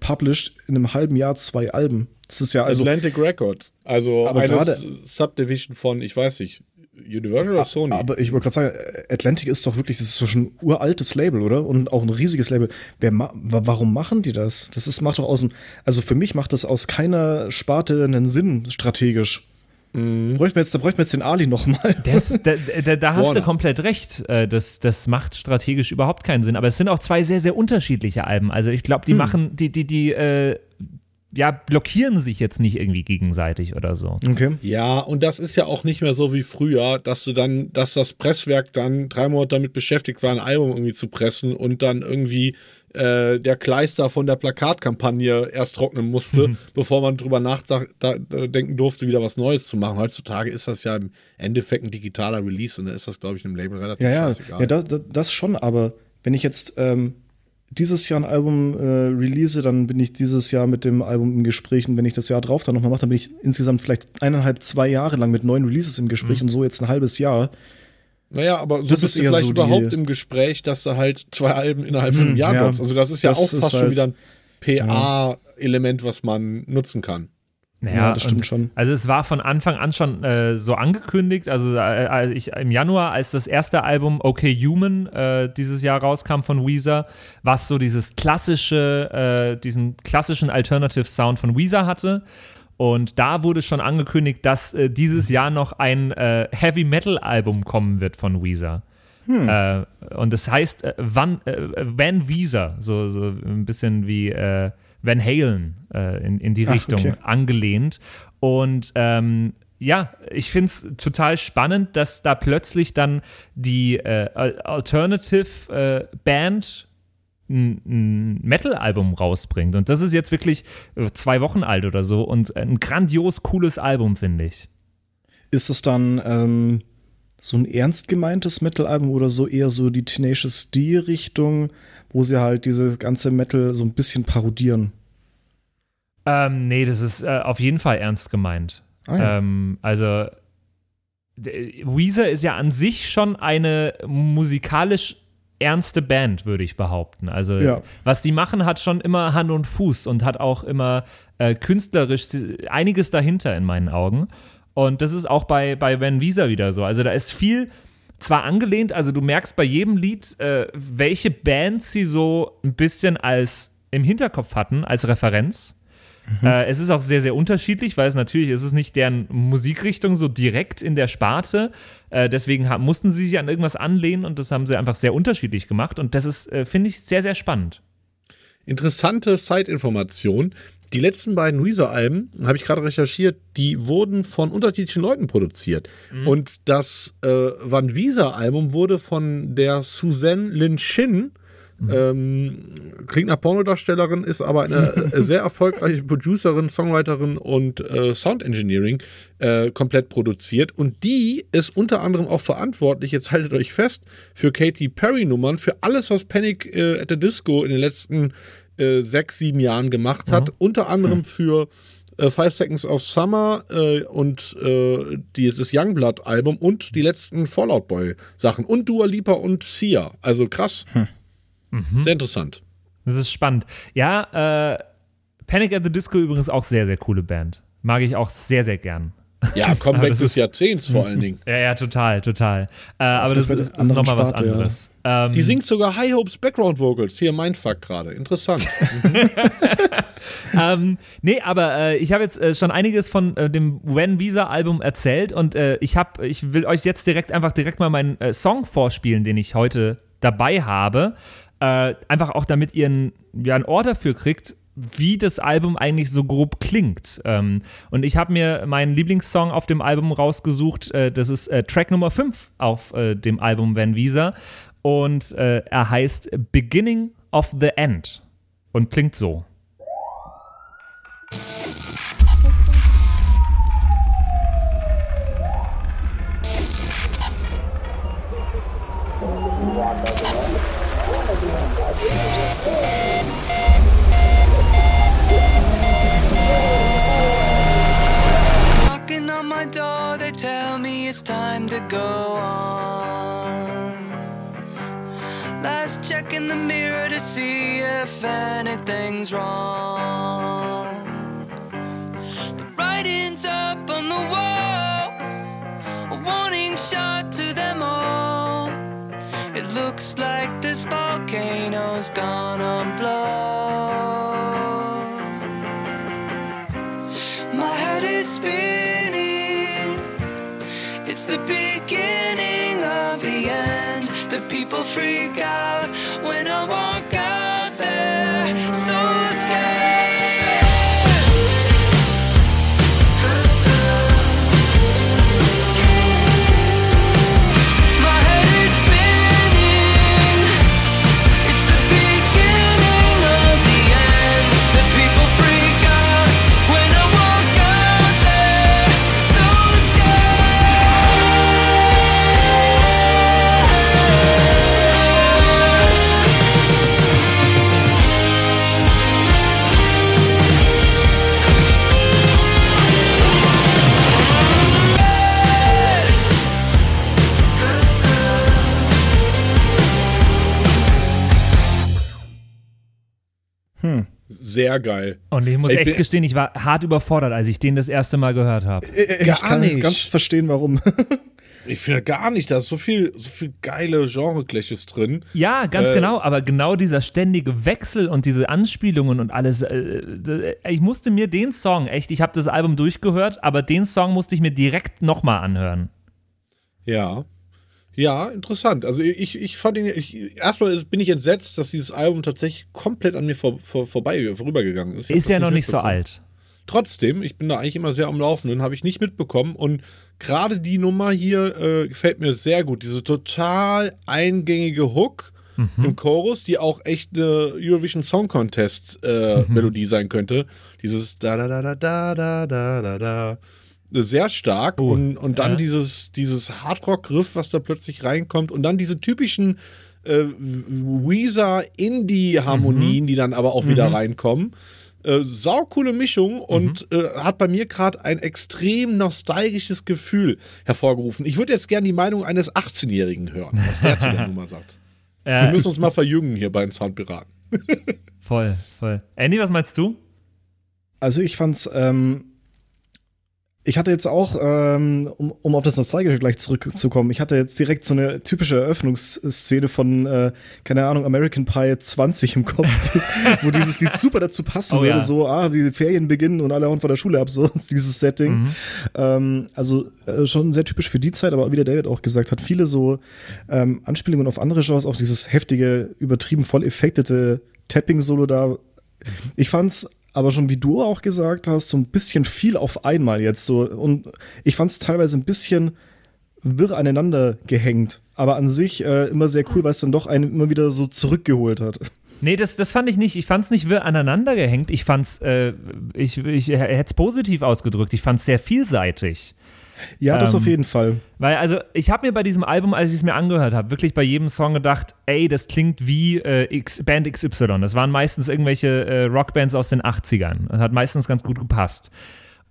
published in einem halben Jahr 2 Alben? Das ist ja also Atlantic Records, also eine Subdivision von, ich weiß nicht, Universal oder Sony. Aber ich wollte gerade sagen, Atlantic ist doch wirklich, das ist so schon ein uraltes Label, oder? Und auch ein riesiges Label. Warum machen die das? Das ist, macht doch für mich macht das aus keiner Sparte einen Sinn strategisch. Da bräuchten wir jetzt den Ali nochmal. Da hast du komplett recht. Das macht strategisch überhaupt keinen Sinn. Aber es sind auch zwei sehr, sehr unterschiedliche Alben. Also ich glaube, die machen, die blockieren sich jetzt nicht irgendwie gegenseitig oder so. Okay. Ja, und das ist ja auch nicht mehr so wie früher, dass das Presswerk dann 3 Monate damit beschäftigt war, ein Album irgendwie zu pressen und dann irgendwie der Kleister von der Plakatkampagne erst trocknen musste, bevor man drüber nachdenken durfte, wieder was Neues zu machen. Heutzutage ist das ja im Endeffekt ein digitaler Release und da ist das, glaube ich, einem Label relativ scheißegal. Ja, das schon, aber wenn ich jetzt dieses Jahr ein Album release, dann bin ich dieses Jahr mit dem Album im Gespräch und wenn ich das Jahr drauf dann nochmal mache, dann bin ich insgesamt vielleicht 1,5, 2 Jahre lang mit 9 Releases im Gespräch und so jetzt ein halbes Jahr. Naja, aber so das bist du vielleicht so überhaupt im Gespräch, dass du halt 2 Alben innerhalb von einem Jahr kommst. Also das ist ja auch fast schon wieder ein PA-Element, was man nutzen kann. Naja, ja, das stimmt schon. Also es war von Anfang an schon so angekündigt. Also im Januar, als das erste Album Okay Human dieses Jahr rauskam von Weezer, was so diesen klassischen Alternative-Sound von Weezer hatte. Und da wurde schon angekündigt, dass dieses Jahr noch ein Heavy-Metal-Album kommen wird von Weezer. Und das heißt Van Weezer, so ein bisschen wie Van Halen in die Richtung angelehnt. Und ich finde es total spannend, dass da plötzlich dann die Alternative-Band ein Metal-Album rausbringt. Und das ist jetzt wirklich 2 Wochen alt oder so und ein grandios cooles Album, finde ich. Ist es dann so ein ernst gemeintes Metal-Album oder so eher so die Tenacious D-Richtung, wo sie halt dieses ganze Metal so ein bisschen parodieren? Nee, das ist auf jeden Fall ernst gemeint. Also Weezer ist ja an sich schon eine musikalisch ernste Band, würde ich behaupten. Also, was die machen, hat schon immer Hand und Fuß und hat auch immer künstlerisch einiges dahinter in meinen Augen. Und das ist auch bei Van Weezer wieder so. Also, da ist viel zwar angelehnt, also du merkst bei jedem Lied, welche Bands sie so ein bisschen als im Hinterkopf hatten, als Referenz. Es ist auch sehr, sehr unterschiedlich, weil es natürlich ist es nicht deren Musikrichtung so direkt in der Sparte. Deswegen mussten sie sich an irgendwas anlehnen und das haben sie einfach sehr unterschiedlich gemacht. Und das ist, finde ich, sehr, sehr spannend. Interessante Side-Information. Die letzten beiden Weezer-Alben, habe ich gerade recherchiert, die wurden von unterschiedlichen Leuten produziert. Und das Van Weezer-Album wurde von der Suzanne Lin Chin, klingt nach Pornodarstellerin, ist aber eine sehr erfolgreiche Producerin, Songwriterin und Sound Engineering komplett produziert. Und die ist unter anderem auch verantwortlich, jetzt haltet euch fest, für Katy Perry-Nummern, für alles, was Panic at the Disco in den letzten 6, 7 Jahren gemacht hat. Unter anderem für 5 Seconds of Summer und dieses Youngblood-Album und die letzten Fallout Boy-Sachen. Und Dua Lipa und Sia. Also krass. Sehr interessant. Das ist spannend. Ja, Panic at the Disco übrigens auch sehr, sehr coole Band. Mag ich auch sehr, sehr gern. Ja, Comeback des Jahrzehnts vor allen Dingen. Ja, total. Aber das ist nochmal was anderes. Ja. Die singt sogar High Hopes Background Vocals. Hier mein Fuck gerade. Interessant. Nee, aber ich habe jetzt schon einiges von dem Van Weezer-Album erzählt und ich will euch jetzt direkt mal meinen Song vorspielen, den ich heute dabei habe. Einfach auch, damit ihr ein Ohr dafür kriegt, wie das Album eigentlich so grob klingt. Und ich habe mir meinen Lieblingssong auf dem Album rausgesucht. Das ist Track Nummer 5 auf dem Album Van Weezer. Und er heißt Beginning of the End und klingt so. Knocking on my door, they tell me it's time to go on. Last check in the mirror to see if anything's wrong. The writing's up on the wall, a warning shot to them all. It looks like this volcano's gonna blow. My head is spinning, it's the beginning of the end. The people freak out when I walk out there, so scared. My head is spinning, it's the beginning of the end. The people freak out when I walk out there, so scared. Sehr geil. Und ich muss echt gestehen, ich war hart überfordert, als ich den das erste Mal gehört habe. Ich kann nicht ganz verstehen, warum. Ich finde gar nicht, da ist so viel geile Genre-Clashes drin. Ja, ganz genau, aber genau dieser ständige Wechsel und diese Anspielungen und alles. Ich musste mir den Song echt, ich habe das Album durchgehört, aber den Song musste ich mir direkt nochmal anhören. Ja. Ja, interessant. Also ich fand ihn, erstmal bin ich entsetzt, dass dieses Album tatsächlich komplett an mir vorübergegangen ist. Ist ja noch nicht so alt. Trotzdem, ich bin da eigentlich immer sehr am Laufenden, habe ich nicht mitbekommen. Und gerade die Nummer hier gefällt mir sehr gut. Diese total eingängige Hook im Chorus, die auch echt eine Eurovision Song Contest Melodie sein könnte. Dieses da da da da da da da da. Sehr stark und dann dieses Hardrock-Griff, was da plötzlich reinkommt und dann diese typischen Weezer-Indie-Harmonien, die dann aber auch wieder reinkommen. Saucoole Mischung und hat bei mir gerade ein extrem nostalgisches Gefühl hervorgerufen. Ich würde jetzt gerne die Meinung eines 18-Jährigen hören, was der zu der Nummer sagt. Wir müssen uns mal verjüngen hier bei den Soundpiraten. Voll. Andy, was meinst du? Also ich fand's ich hatte jetzt auch, um auf das Nostalgische gleich zurückzukommen, ich hatte jetzt direkt so eine typische Eröffnungsszene von, keine Ahnung, American Pie 20 im Kopf, wo dieses Lied super dazu passen würde, so, die Ferien beginnen und alle hauen von der Schule ab, so dieses Setting. Also schon sehr typisch für die Zeit, aber wie der David auch gesagt hat, viele so Anspielungen auf andere Genres, auch dieses heftige, übertrieben voll effektete Tapping-Solo da. Ich fand's aber schon, wie du auch gesagt hast, so ein bisschen viel auf einmal jetzt so. Und ich fand es teilweise ein bisschen wirr aneinander gehängt. Aber an sich immer sehr cool, weil es dann doch einen immer wieder so zurückgeholt hat. Nee, das fand ich nicht. Ich fand es nicht wirr aneinander gehängt. Ich fand es, ich hätte es positiv ausgedrückt. Ich fand es sehr vielseitig. Ja, das auf jeden Fall. Weil, also, ich habe mir bei diesem Album, als ich es mir angehört habe, wirklich bei jedem Song gedacht, ey, das klingt wie Band XY. Das waren meistens irgendwelche Rockbands aus den 80ern. Das hat meistens ganz gut gepasst.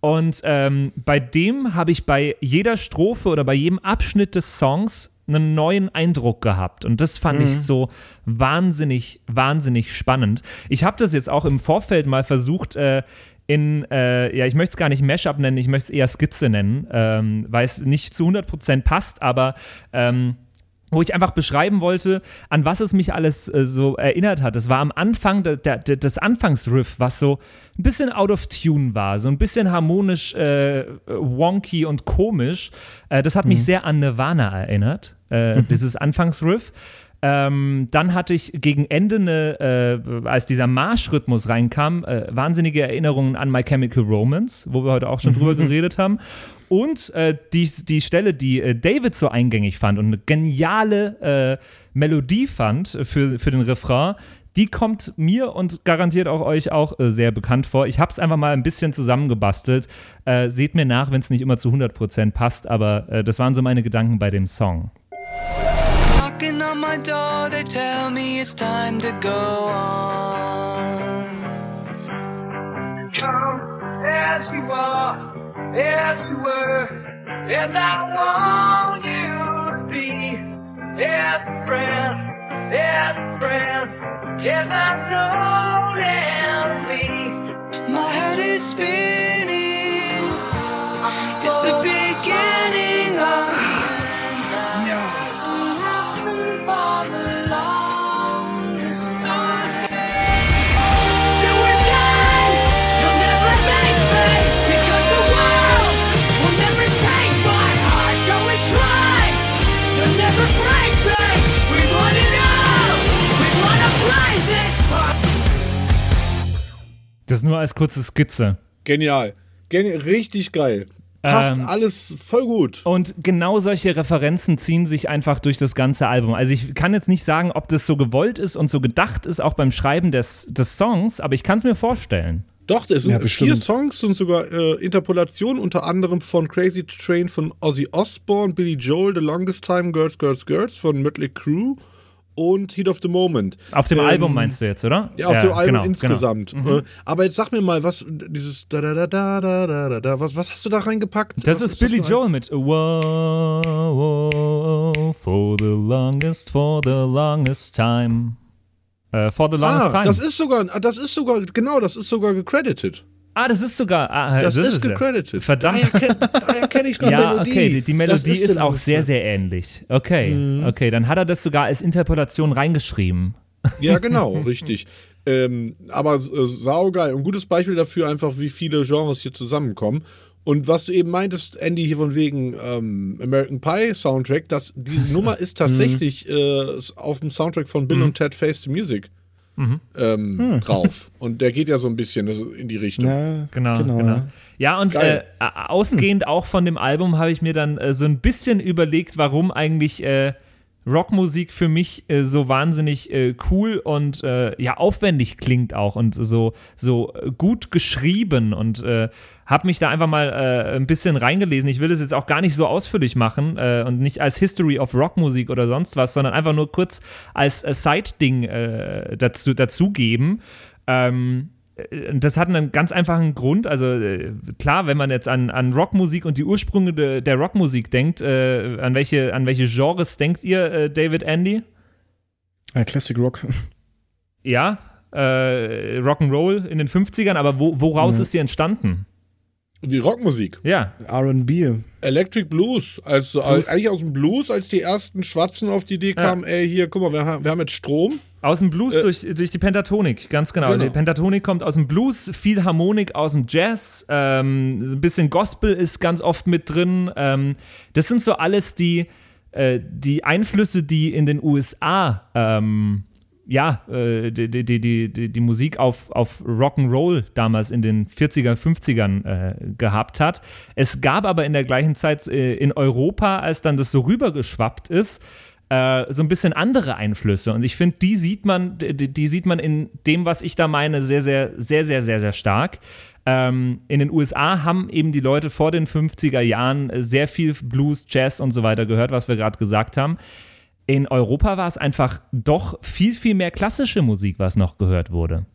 Und bei dem habe ich bei jeder Strophe oder bei jedem Abschnitt des Songs einen neuen Eindruck gehabt. Und das fand ich so wahnsinnig spannend. Ich habe das jetzt auch im Vorfeld mal versucht, ich möchte es gar nicht Mashup nennen, ich möchte es eher Skizze nennen, weil es nicht zu 100% passt, aber wo ich einfach beschreiben wollte, an was es mich alles so erinnert hat. Das war am Anfang, das Anfangsriff, was so ein bisschen out of tune war, so ein bisschen harmonisch wonky und komisch. Das hat mich sehr an Nirvana erinnert, dieses Anfangsriff. Dann hatte ich gegen Ende als dieser Marschrhythmus reinkam, wahnsinnige Erinnerungen an My Chemical Romance, wo wir heute auch schon drüber geredet haben. Und die Stelle, die David so eingängig fand und eine geniale Melodie fand für den Refrain, die kommt mir und garantiert auch euch auch sehr bekannt vor. Ich habe es einfach mal ein bisschen zusammengebastelt. Seht mir nach, wenn es nicht immer zu 100% passt, aber das waren so meine Gedanken bei dem Song. Knocking on my door, they tell me it's time to go on. Come as you are, as you were, as I want you to be, as a friend. As a friend, yes, I know that me. My head is spinning. It's the beginning of the end. It's happened for the longest time. Till we're done, you'll never make me. Because the world will never take my heart. Go and try, you'll never break me. We want it all. Das nur als kurze Skizze. Genial. Richtig geil. Passt alles voll gut. Und genau solche Referenzen ziehen sich einfach durch das ganze Album. Also ich kann jetzt nicht sagen, ob das so gewollt ist und so gedacht ist, auch beim Schreiben des Songs, aber ich kann es mir vorstellen. Doch, es sind 4 Songs und sogar Interpolationen, unter anderem von Crazy Train von Ozzy Osbourne, Billy Joel, The Longest Time, Girls, Girls, Girls von Mötley Crüe. Und Heat of the Moment. Auf dem Album meinst du jetzt, oder? Ja, auf dem Album genau, insgesamt. Genau. Mhm. Aber jetzt sag mir mal, was dieses da-da-da-da-da-da-da, was hast du da reingepackt? Das was ist Billy Joel mit for the longest time. For the longest time. Das ist sogar gecredited. Das ist gecredited. Verdammt. Daher kenne ich die Melodie. Okay, die Melodie ist auch sehr, sehr ähnlich. Okay, Okay, dann hat er das sogar als Interpolation reingeschrieben. Ja, genau, richtig. Aber saugeil. Ein gutes Beispiel dafür einfach, wie viele Genres hier zusammenkommen. Und was du eben meintest, Andy, hier von wegen American Pie Soundtrack, die Nummer ist tatsächlich auf dem Soundtrack von Bill und Ted Face the Music. Drauf. Und der geht ja so ein bisschen in die Richtung. Ja, genau. Ja, und ausgehend auch von dem Album habe ich mir dann so ein bisschen überlegt, warum eigentlich Rockmusik für mich so wahnsinnig cool und aufwendig klingt auch und so gut geschrieben und habe mich da einfach mal ein bisschen reingelesen. Ich will es jetzt auch gar nicht so ausführlich machen und nicht als History of Rockmusik oder sonst was, sondern einfach nur kurz als Side-Ding dazugeben. Das hat einen ganz einfachen Grund, also klar, wenn man jetzt an Rockmusik und die Ursprünge der Rockmusik denkt, an welche Genres denkt ihr, David, Andy? Classic Rock. Ja, Rock'n'Roll in den 50ern, aber woraus ist sie entstanden? Die Rockmusik. Ja. R&B. Electric Blues. Also eigentlich aus dem Blues, als die ersten Schwarzen auf die Idee kamen, hier, guck mal, wir haben jetzt Strom. Aus dem Blues durch die Pentatonik, ganz genau. Die Pentatonik kommt aus dem Blues, viel Harmonik aus dem Jazz, ein bisschen Gospel ist ganz oft mit drin. Das sind so alles die Einflüsse, die in den USA die Musik auf Rock'n'Roll damals in den 40er, 50ern gehabt hat. Es gab aber in der gleichen Zeit in Europa, als dann das so rübergeschwappt ist, so ein bisschen andere Einflüsse. Und ich finde, die sieht man in dem, was ich da meine, sehr, sehr, sehr, sehr, sehr, sehr stark. In den USA haben eben die Leute vor den 50er Jahren sehr viel Blues, Jazz und so weiter gehört, was wir gerade gesagt haben. In Europa war es einfach doch viel, viel mehr klassische Musik, was noch gehört wurde.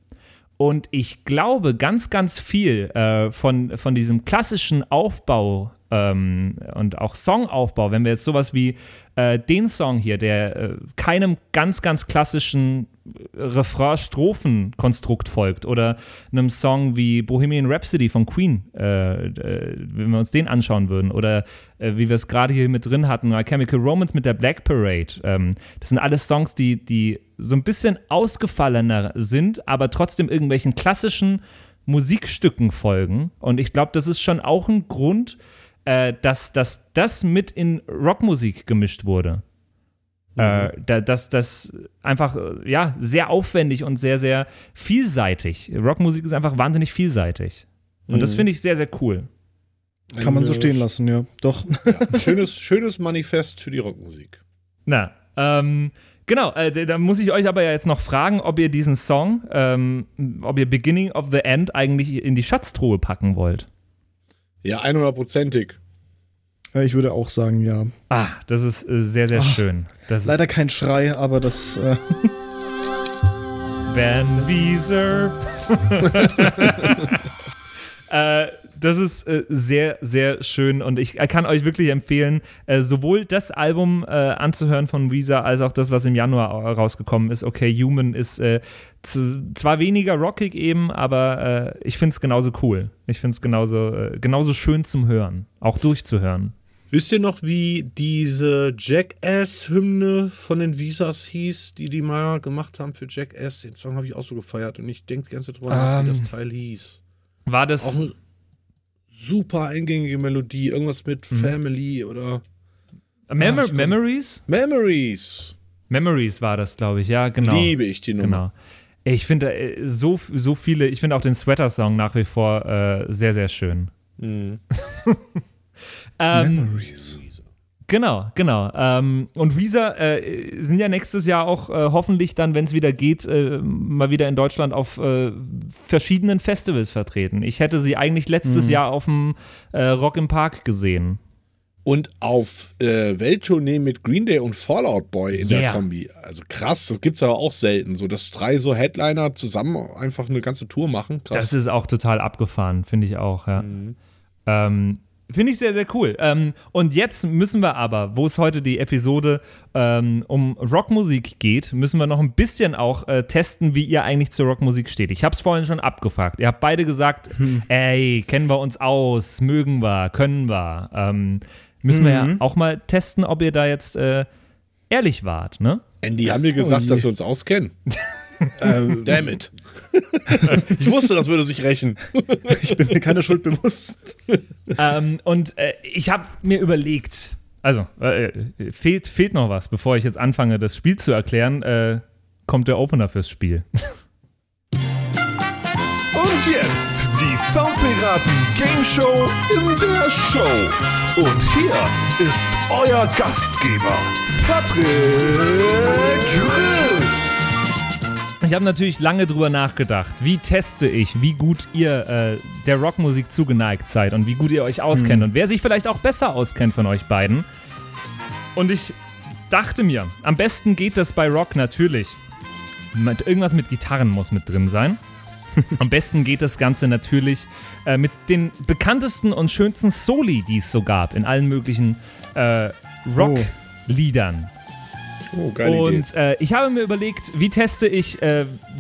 Und ich glaube, ganz, ganz viel von diesem klassischen Aufbau und auch Songaufbau, wenn wir jetzt sowas wie den Song hier, der keinem ganz, ganz klassischen Refrain-Strophen-Konstrukt folgt oder einem Song wie Bohemian Rhapsody von Queen, wenn wir uns den anschauen würden oder wie wir es gerade hier mit drin hatten, My Chemical Romance mit der Black Parade. Das sind alles Songs, die so ein bisschen ausgefallener sind, aber trotzdem irgendwelchen klassischen Musikstücken folgen. Und ich glaube, das ist schon auch ein Grund, dass das mit in Rockmusik gemischt wurde. Das einfach, ja, sehr aufwendig und sehr, sehr vielseitig. Rockmusik ist einfach wahnsinnig vielseitig. Und das finde ich sehr, sehr cool. Kann man so stehen lassen, ja. Doch. Ja, schönes Manifest für die Rockmusik. Na, genau, da muss ich euch aber ja jetzt noch fragen, ob ihr diesen Song, ob ihr Beginning of the End eigentlich in die Schatztruhe packen wollt. Ja, 100%ig. Ich würde auch sagen, ja. Ah, das ist sehr, sehr schön. Das leider ist kein Schrei, aber das Van Weezer. Das ist sehr, sehr schön und ich kann euch wirklich empfehlen, sowohl das Album anzuhören von Weezer, als auch das, was im Januar rausgekommen ist. Okay, Human ist zwar weniger rockig eben, aber ich finde es genauso cool. Ich finde es genauso schön zum Hören, auch durchzuhören. Wisst ihr noch, wie diese Jackass-Hymne von den Weezers hieß, die mal gemacht haben für Jackass? Den Song habe ich auch so gefeiert und ich denke die ganze Zeit drüber nach, wie das Teil hieß. War das auch eine super eingängige Melodie, irgendwas mit Family oder Memories? Memories war das, glaube ich, ja, genau. Liebe ich die Nummer. Genau. Ich finde so viele, ich finde auch den Sweater-Song nach wie vor sehr, sehr schön. Memories. Genau. Und Weezer sind ja nächstes Jahr auch hoffentlich dann, wenn es wieder geht, mal wieder in Deutschland auf verschiedenen Festivals vertreten. Ich hätte sie eigentlich letztes Jahr auf dem Rock im Park gesehen. Und auf Welttournee mit Green Day und Fallout Boy in der Kombi. Also krass, das gibt's aber auch selten. So, dass 3 so Headliner zusammen einfach eine ganze Tour machen. Krass. Das ist auch total abgefahren, finde ich auch, ja. Finde ich sehr, sehr cool. Und jetzt müssen wir aber, wo es heute die Episode um Rockmusik geht, müssen wir noch ein bisschen auch testen, wie ihr eigentlich zur Rockmusik steht. Ich habe es vorhin schon abgefragt. Ihr habt beide gesagt, ey, kennen wir uns aus, mögen wir, können wir. Müssen wir ja auch mal testen, ob ihr da jetzt ehrlich wart, ne? Andy, haben wir gesagt, dass wir uns auskennen? Damn it. Ich wusste, das würde sich rächen. Ich bin mir keine Schuld bewusst. Und ich habe mir überlegt, also fehlt noch was, bevor ich jetzt anfange, das Spiel zu erklären, kommt der Opener fürs Spiel. Und jetzt die Soundpiraten Game Show in der Show. Und hier ist euer Gastgeber, Patrick Rist. Ich habe natürlich lange drüber nachgedacht, wie teste ich, wie gut ihr der Rockmusik zugeneigt seid und wie gut ihr euch auskennt und wer sich vielleicht auch besser auskennt von euch beiden. Und ich dachte mir, am besten geht das bei Rock natürlich. Irgendwas mit Gitarren muss mit drin sein. Am besten geht das Ganze natürlich mit den bekanntesten und schönsten Soli, die es so gab, in allen möglichen Rockliedern. Oh, geile Idee. Und ich habe mir überlegt, wie teste ich,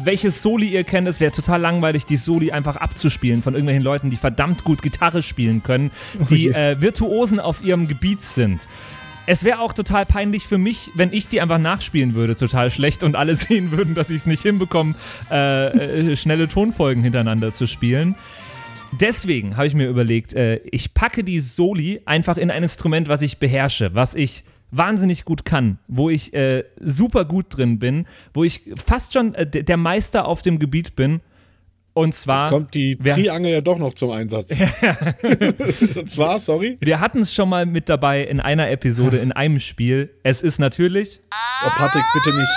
welches Soli ihr kennt. Es wäre total langweilig, die Soli einfach abzuspielen von irgendwelchen Leuten, die verdammt gut Gitarre spielen können, die Virtuosen auf ihrem Gebiet sind. Es wäre auch total peinlich für mich, wenn ich die einfach nachspielen würde, total schlecht, und alle sehen würden, dass ich es nicht hinbekomme, schnelle Tonfolgen hintereinander zu spielen. Deswegen habe ich mir überlegt, ich packe die Soli einfach in ein Instrument, was ich beherrsche, was ich wahnsinnig gut kann, wo ich super gut drin bin, wo ich fast schon der Meister auf dem Gebiet bin, und zwar... Jetzt kommt die Triangel ja doch noch zum Einsatz. Und zwar, wir hatten es schon mal mit dabei in einer Episode, in einem Spiel. Es ist natürlich... Oh, Patrick, bitte nicht.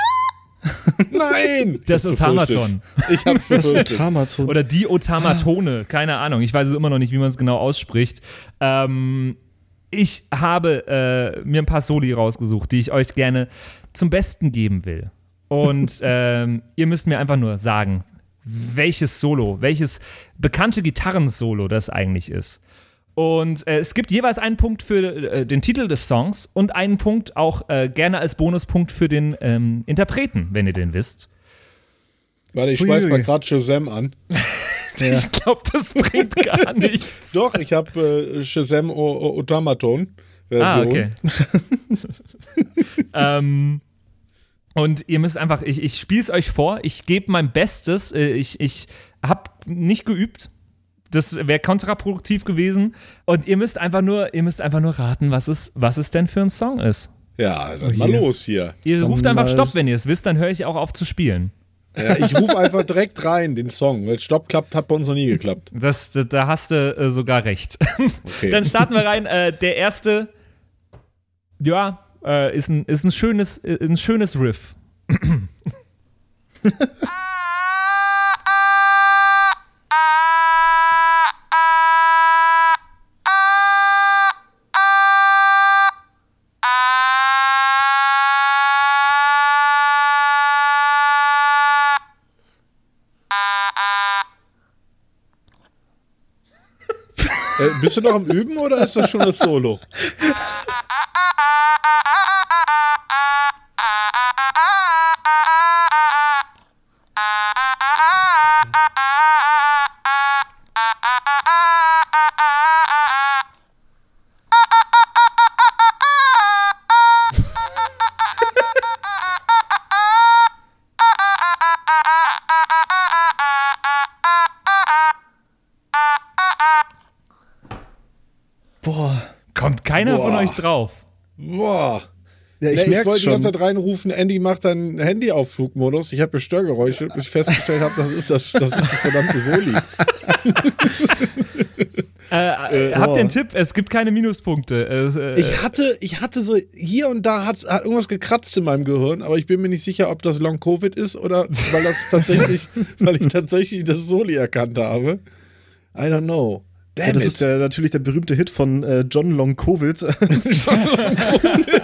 Nein! Das Otamatone. Ich hab's befürchtet. Oder die Otamatone, keine Ahnung. Ich weiß es immer noch nicht, wie man es genau ausspricht. Ich habe mir ein paar Soli rausgesucht, die ich euch gerne zum Besten geben will. Und ihr müsst mir einfach nur sagen, welches Solo, welches bekannte Gitarrensolo das eigentlich ist. Und es gibt jeweils einen Punkt für den Titel des Songs und einen Punkt auch gerne als Bonuspunkt für den Interpreten, wenn ihr den wisst. Warte, ich schmeiß mal gerade Shazam an. Ich glaube, das bringt gar nichts. Doch, ich habe Shazam Otamatone-Version. Okay. Und ihr müsst einfach, ich spiele es euch vor, ich gebe mein Bestes, ich habe nicht geübt, das wäre kontraproduktiv gewesen, und ihr müsst einfach nur raten, was es denn für ein Song ist. Ja, dann mal los hier. Ihr ruft einfach Stopp, wenn ihr es wisst, dann höre ich auch auf zu spielen. Ja, ich rufe einfach direkt rein, den Song. Weil Stopp klappt, hat bei uns noch nie geklappt. Da hast du sogar recht. Okay. Dann starten wir rein. Der erste, ja, ist ein schönes Riff. Bist du noch am Üben oder ist das schon das Solo? Drauf. Boah. Ja, ich wollte die ganze Zeit reinrufen, Andy macht dann Handy auf Flugmodus. Ich habe Störgeräusche, bis ich festgestellt habe, das ist das verdammte Soli. Habt ihr einen Tipp? Es gibt keine Minuspunkte. Ich hatte so hier und da hat irgendwas gekratzt in meinem Gehirn, aber ich bin mir nicht sicher, ob das Long-Covid ist oder weil ich tatsächlich das Soli erkannt habe. I don't know. Ja, das ist natürlich der berühmte Hit von John Long Covid. John Long Covid.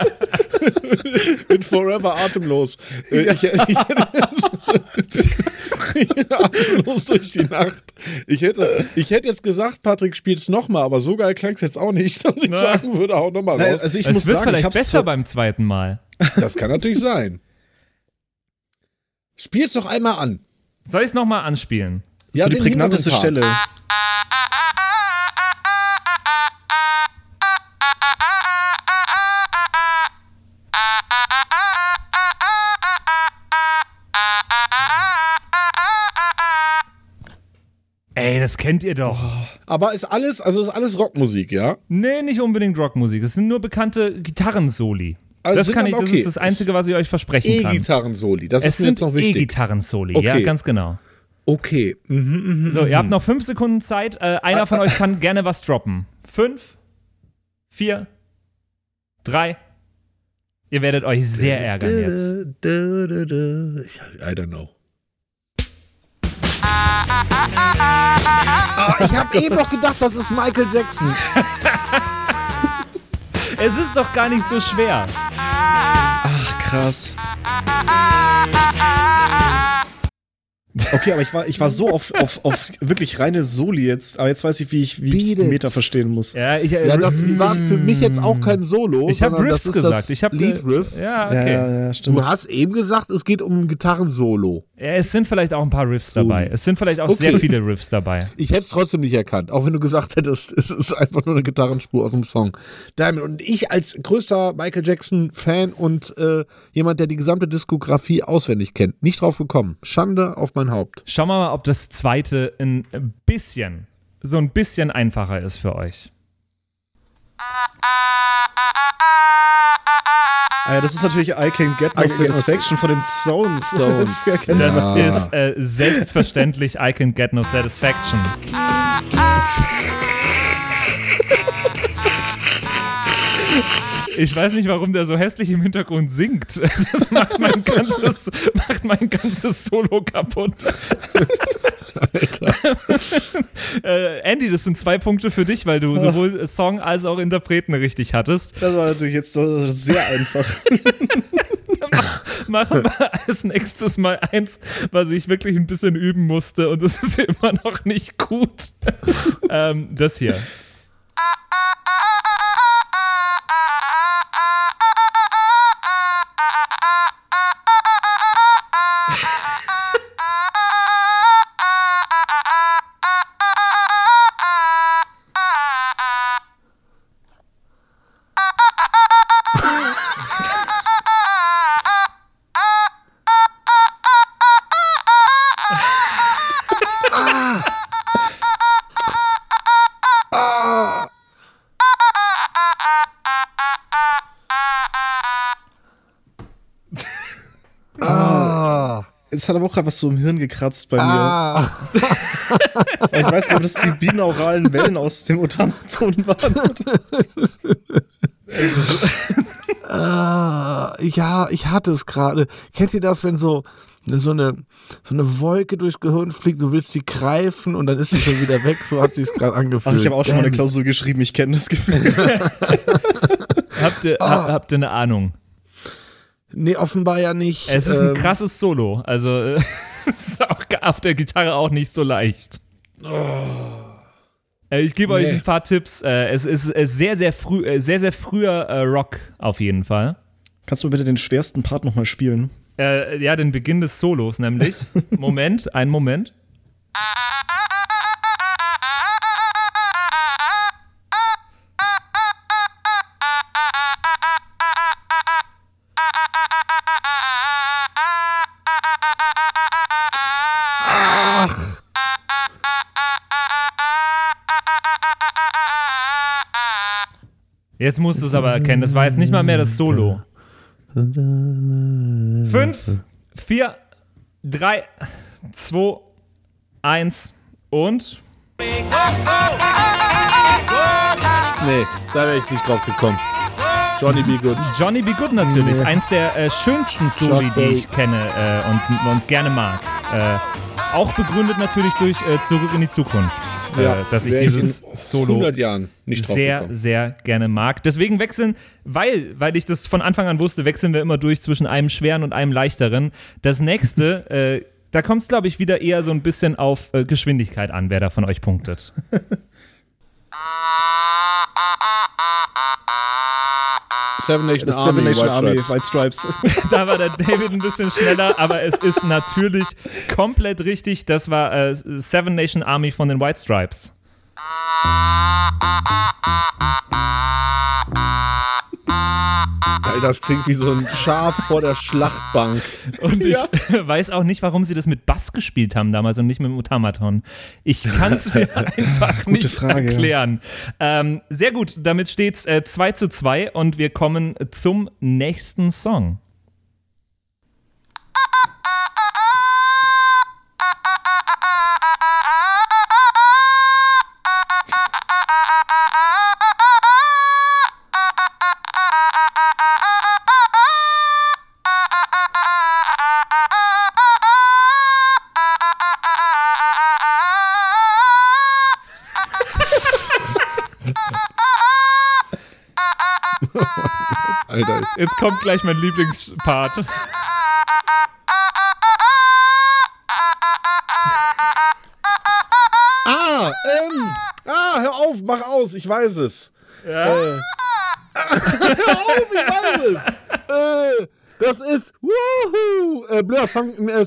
Mit Forever Atemlos. Ich atemlos durch die Nacht. Ich hätte jetzt gesagt, Patrick, spiel's nochmal, aber so geil klang's jetzt auch nicht, dass ich sagen würde, auch nochmal raus. Also ich muss sagen, vielleicht ich hab's besser beim zweiten Mal. Das kann natürlich sein. Spiel's doch einmal an. Soll ich's nochmal anspielen? Ja, so die prägnanteste Stelle. Ey, das kennt ihr doch. Aber ist alles Rockmusik, ja? Nee, nicht unbedingt Rockmusik. Es sind nur bekannte Gitarrensoli. Also das ist das Einzige, was ich euch versprechen kann. E-Gitarrensoli, das ist mir jetzt noch wichtig. E-Gitarrensoli, ja, ganz genau. Okay. So, ihr habt noch 5 Sekunden Zeit. Einer von euch kann gerne was droppen. 5, 4, 3. Ihr werdet euch sehr ärgern jetzt. I don't know. Ich habe eben noch gedacht, das ist Michael Jackson. Es ist doch gar nicht so schwer. Ach, krass. Okay, aber ich war so auf wirklich reine Soli jetzt, aber jetzt weiß ich, wie ich den Meter verstehen muss. Ja, das war für mich jetzt auch kein Solo. Ich habe Riffs gesagt. Ich habe Lead-Riff. Ja, okay. Ja, stimmt. Du hast eben gesagt, es geht um ein Gitarren-Solo. Ja, es sind vielleicht auch ein paar Riffs dabei. Es sind vielleicht auch sehr viele Riffs dabei. Ich hätte es trotzdem nicht erkannt, auch wenn du gesagt hättest, es ist einfach nur eine Gitarrenspur aus dem Song. Damit. Und ich als größter Michael Jackson-Fan und jemand, der die gesamte Diskografie auswendig kennt, nicht drauf gekommen. Schande auf mein Haupt. Schauen wir mal, ob das zweite ein bisschen einfacher ist für euch. Ah ja, das ist natürlich I Can't Get My Satisfaction von den Stones. Das ist selbstverständlich I Can't Get No Satisfaction. Ich weiß nicht, warum der so hässlich im Hintergrund singt. Das macht mein ganzes Solo kaputt. Alter. Andy, das sind 2 Punkte für dich, weil du sowohl Song als auch Interpreten richtig hattest. Das war natürlich jetzt sehr einfach. Machen wir als nächstes mal eins, was ich wirklich ein bisschen üben musste und das ist immer noch nicht gut. Das hier. es hat aber auch gerade was so im Hirn gekratzt bei mir. Ich weiß nicht, ob das die binauralen Wellen aus dem Otamatone waren. Ja, ich hatte es gerade. Kennt ihr das, wenn so eine Wolke durchs Gehirn fliegt, du willst sie greifen und dann ist sie schon wieder weg, so hat sie es gerade angefühlt. Ach, ich habe auch schon mal eine Klausur geschrieben, ich kenne das Gefühl. Habt ihr eine Ahnung? Nee, offenbar ja nicht. Es ist ein krasses Solo, also es ist auch auf der Gitarre auch nicht so leicht. Ich gebe euch ein paar Tipps. Es ist sehr, sehr früher Rock auf jeden Fall. Kannst du bitte den schwersten Part nochmal spielen? Ja, den Beginn des Solos nämlich. Moment, einen Moment. Ach. Jetzt musst du es aber erkennen. Das war jetzt nicht mal mehr das Solo. 5, 4, 3, 2, 1 und... Nee, da wäre ich nicht drauf gekommen. Johnny B. Good. Johnny B. Good natürlich. Eins der schönsten Soli, die ich kenne und gerne mag. Auch begründet natürlich durch Zurück in die Zukunft. Ja, dass ich dieses Solo 100 Jahren nicht sehr, sehr gerne mag. Deswegen wechseln, weil ich das von Anfang an wusste, wechseln wir immer durch zwischen einem schweren und einem leichteren. Das nächste, da kommt es, glaube ich, wieder eher so ein bisschen auf Geschwindigkeit an, wer da von euch punktet. Seven Nation Army, White Stripes. Da war der David ein bisschen schneller, aber es ist natürlich komplett richtig. Das war Seven Nation Army von den White Stripes. Das klingt wie so ein Schaf vor der Schlachtbank. Und ich weiß auch nicht, warum sie das mit Bass gespielt haben damals und nicht mit dem Otamatone. Ich kann es mir einfach nicht erklären. Sehr gut, damit steht es 2:2 und wir kommen zum nächsten Song. Alter. Jetzt kommt gleich mein Lieblingspart. Hör auf, mach aus, ich weiß es. Ja. Hör auf, ich weiß es. Das ist Woohoo! Blur, Song 2.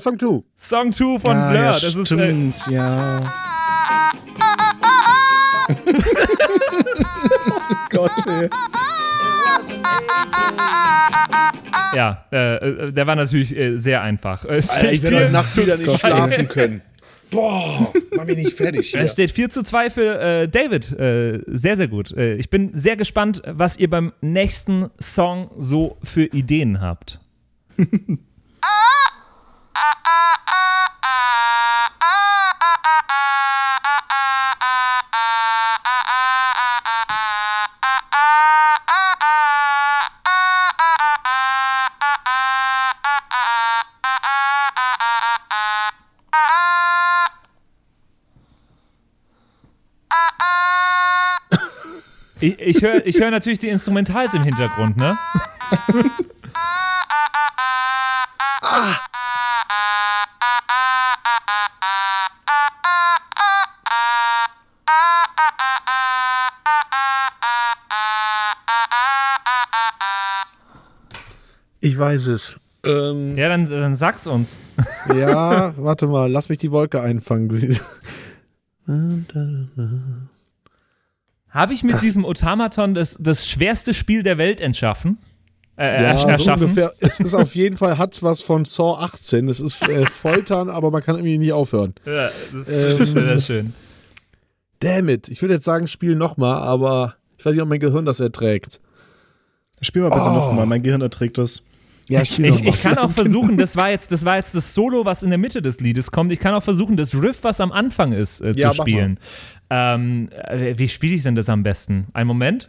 Song 2 von Blur. Ja, das stimmt, ist ja. Oh Gott, ey. Ja, der war natürlich sehr einfach. Alter, ich werde heute Nacht wieder nicht schlafen können. Boah, mach mich nicht fertig. Es steht 4:2 für David. Sehr, sehr gut. Ich bin sehr gespannt, was ihr beim nächsten Song so für Ideen habt. Ich höre natürlich die Instrumentals im Hintergrund, ne? Ah. Ich weiß es. Ja, dann sag's uns. Ja, warte mal, lass mich die Wolke einfangen. Habe ich mit diesem Otamatone das schwerste Spiel der Welt entschaffen? Erschaffen? So ungefähr. Es ist auf jeden Fall, hat's was von Saw 18. Es ist Foltern, aber man kann irgendwie nie aufhören. Ja, das ist sehr schön. Damn it. Ich würde jetzt sagen, spiel nochmal, aber ich weiß nicht, ob mein Gehirn das erträgt. Spiel mal bitte nochmal, mein Gehirn erträgt das. Ja, ich kann auch versuchen, das war jetzt das Solo, was in der Mitte des Liedes kommt. Ich kann auch versuchen, das Riff, was am Anfang ist, zu spielen. Wie spiele ich denn das am besten? Einen Moment.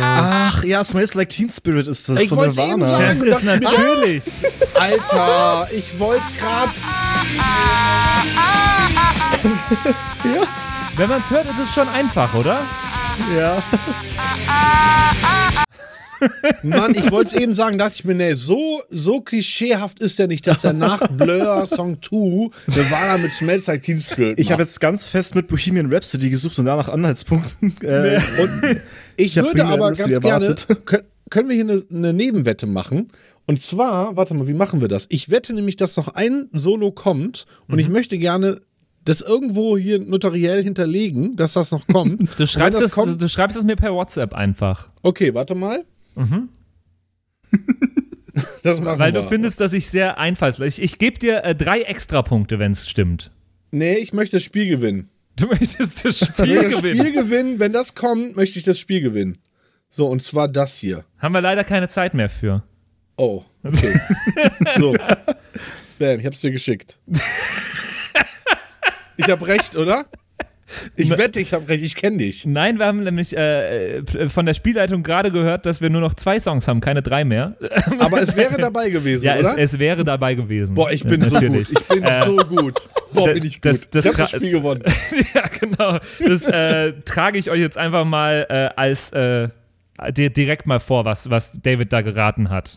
Ach ja, Smells Like Teen Spirit ist das von Nirvana. Das ist natürlich. Alter, ich wollte es gerade. Ja. Wenn man es hört, ist es schon einfach, oder? Ja. Mann, ich wollte es eben sagen, dachte ich mir, nee, so klischeehaft ist der nicht, dass er nach Blur Song 2 Nirvana mit Smells Like Teen Spirit. Ich habe jetzt ganz fest mit Bohemian Rhapsody gesucht und danach Anhaltspunkten. Und ich würde aber ganz gerne, können wir hier eine Nebenwette machen? Und zwar, warte mal, wie machen wir das? Ich wette nämlich, dass noch ein Solo kommt und ich möchte gerne das irgendwo hier notariell hinterlegen, dass das noch kommt. Du schreibst es mir per WhatsApp einfach. Okay, warte mal. Mhm. Weil du findest, dass ich sehr einfallsreich. Ich gebe dir 3 Extrapunkte, wenn es stimmt. Nee, ich möchte das Spiel gewinnen. Du möchtest das Spiel gewinnen? Ich will das Spiel gewinnen. Wenn das kommt, möchte ich das Spiel gewinnen. So, und zwar das hier. Haben wir leider keine Zeit mehr für. Oh, okay. So. Bam, ich hab's dir geschickt. Ich hab recht, oder? Ich wette, ich habe recht, ich kenne dich. Nein, wir haben nämlich von der Spielleitung gerade gehört, dass wir nur noch 2 Songs haben, keine 3 mehr. Aber es wäre dabei gewesen, ja, oder? Es wäre dabei gewesen. Boah, ich bin natürlich so gut. Ich bin so gut. Boah, bin ich gut. Ich hab das Spiel gewonnen. Ja, genau. Das trage ich euch jetzt einfach mal als direkt mal vor, was David da geraten hat.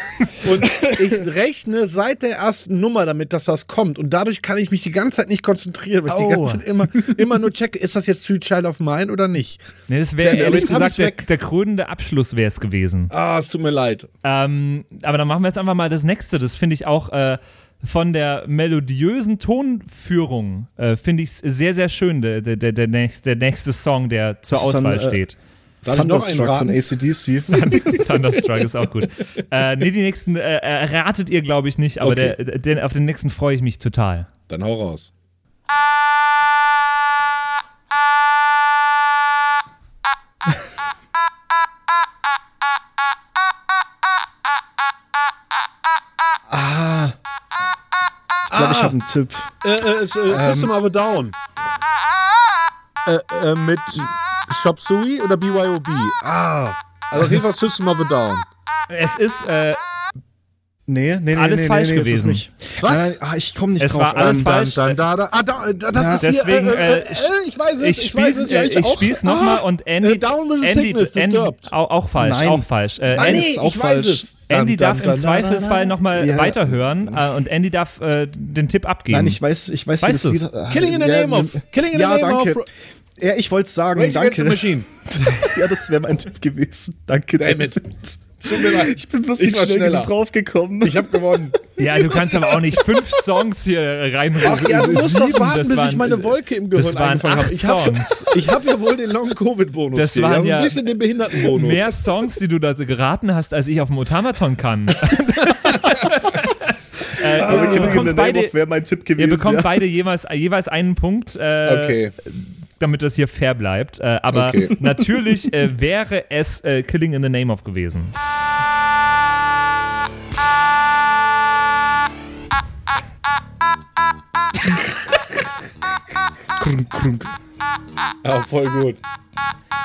Und ich rechne seit der ersten Nummer damit, dass das kommt. Und dadurch kann ich mich die ganze Zeit nicht konzentrieren, weil ich die ganze Zeit immer nur checke, ist das jetzt Sweet Child of Mine oder nicht? Nee, das wäre ehrlich gesagt der krönende Abschluss wäre es gewesen. Ah, es tut mir leid. Aber dann machen wir jetzt einfach mal das Nächste. Das finde ich auch von der melodiösen Tonführung, finde ich es sehr, sehr schön, der nächste Song, der zur Auswahl steht. Thunderstruck von AC/DC. Thunderstruck ist auch gut. Die nächsten erratet ihr, glaube ich, nicht, aber okay. Auf den nächsten freue ich mich total. Dann hau raus. Ich glaube, ich habe einen Tipp. System of a Down. Mit Shop Sui oder BYOB? Also auf jeden Fall System of a Down. Es ist alles falsch gewesen. Nicht. Was? Ich komme nicht drauf. Es war alles falsch. Das ist deswegen, hier. Ich weiß es. Ich spiele es nochmal und Andy. Down with Sickness, disturbed. Auch falsch. Nein. Auch falsch. Andy, auch ich falsch. Weiß es. Andy darf im Zweifelsfall nochmal weiterhören und Andy darf den Tipp abgeben. Nein, ich weiß wie das Lied. Killing in the Name of. Killing in the Name of. Ja, ich wollte es sagen. Rage Against the Machine. Ja, das wäre mein Tipp gewesen. Danke. Damit. Ich bin bloß nicht schnell draufgekommen. Ich hab gewonnen. Ja, du kannst aber auch nicht 5 Songs hier reinrufen. Ach ja, du musst doch warten, bis ich meine Wolke im Gehirn angefangen habe. Ich hab ja wohl den Long-Covid-Bonus. Das hier. Waren ja ein bisschen den Behindertenbonus. Mehr Songs, die du da geraten hast, als ich auf dem Otamatone kann. Ihr bekommt beide jeweils einen Punkt. Okay. Damit das hier fair bleibt. Aber natürlich wäre es Killing in the Name of gewesen. Krunk, krunk. Ja, voll gut.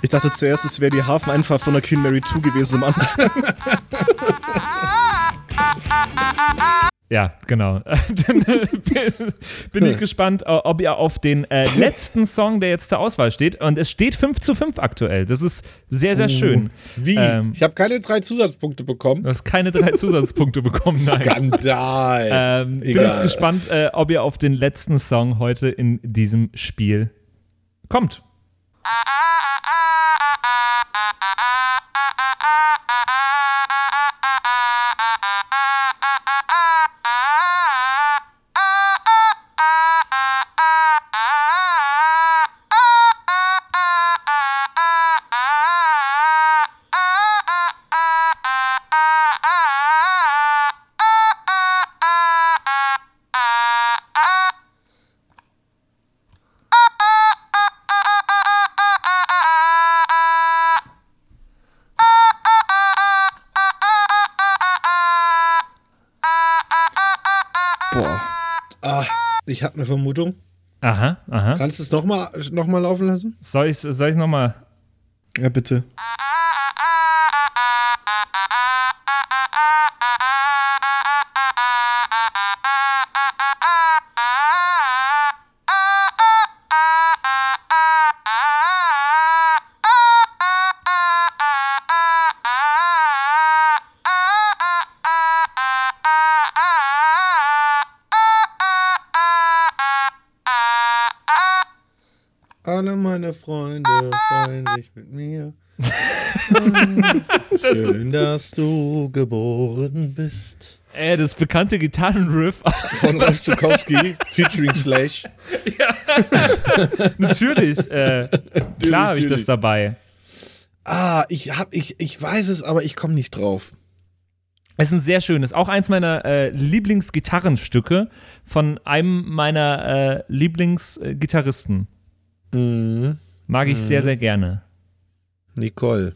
Ich dachte zuerst, es wäre die Hafeneinfahrt von der Queen Mary 2 gewesen am Anfang. Ja, genau. Dann bin ich gespannt, ob ihr auf den letzten Song, der jetzt zur Auswahl steht, und es steht 5:5 aktuell. Das ist sehr, sehr schön. Wie? Ich habe keine 3 Zusatzpunkte bekommen. Du hast keine 3 Zusatzpunkte bekommen, nein. Skandal. Bin ich gespannt, ob ihr auf den letzten Song heute in diesem Spiel kommt. Ich habe eine Vermutung. Aha. Kannst du es noch mal laufen lassen? Soll ich's noch mal? Ja, bitte. Freunde freuen sich mit mir. Schön, dass du geboren bist. Das bekannte Gitarrenriff von Ralf Zukowski featuring Slash. Ja. Natürlich. Klar habe ich das dabei. Ich weiß es, aber ich komme nicht drauf. Es ist ein sehr schönes, auch eins meiner Lieblingsgitarrenstücke von einem meiner Lieblingsgitarristen. Mag ich sehr, sehr gerne. Nicole.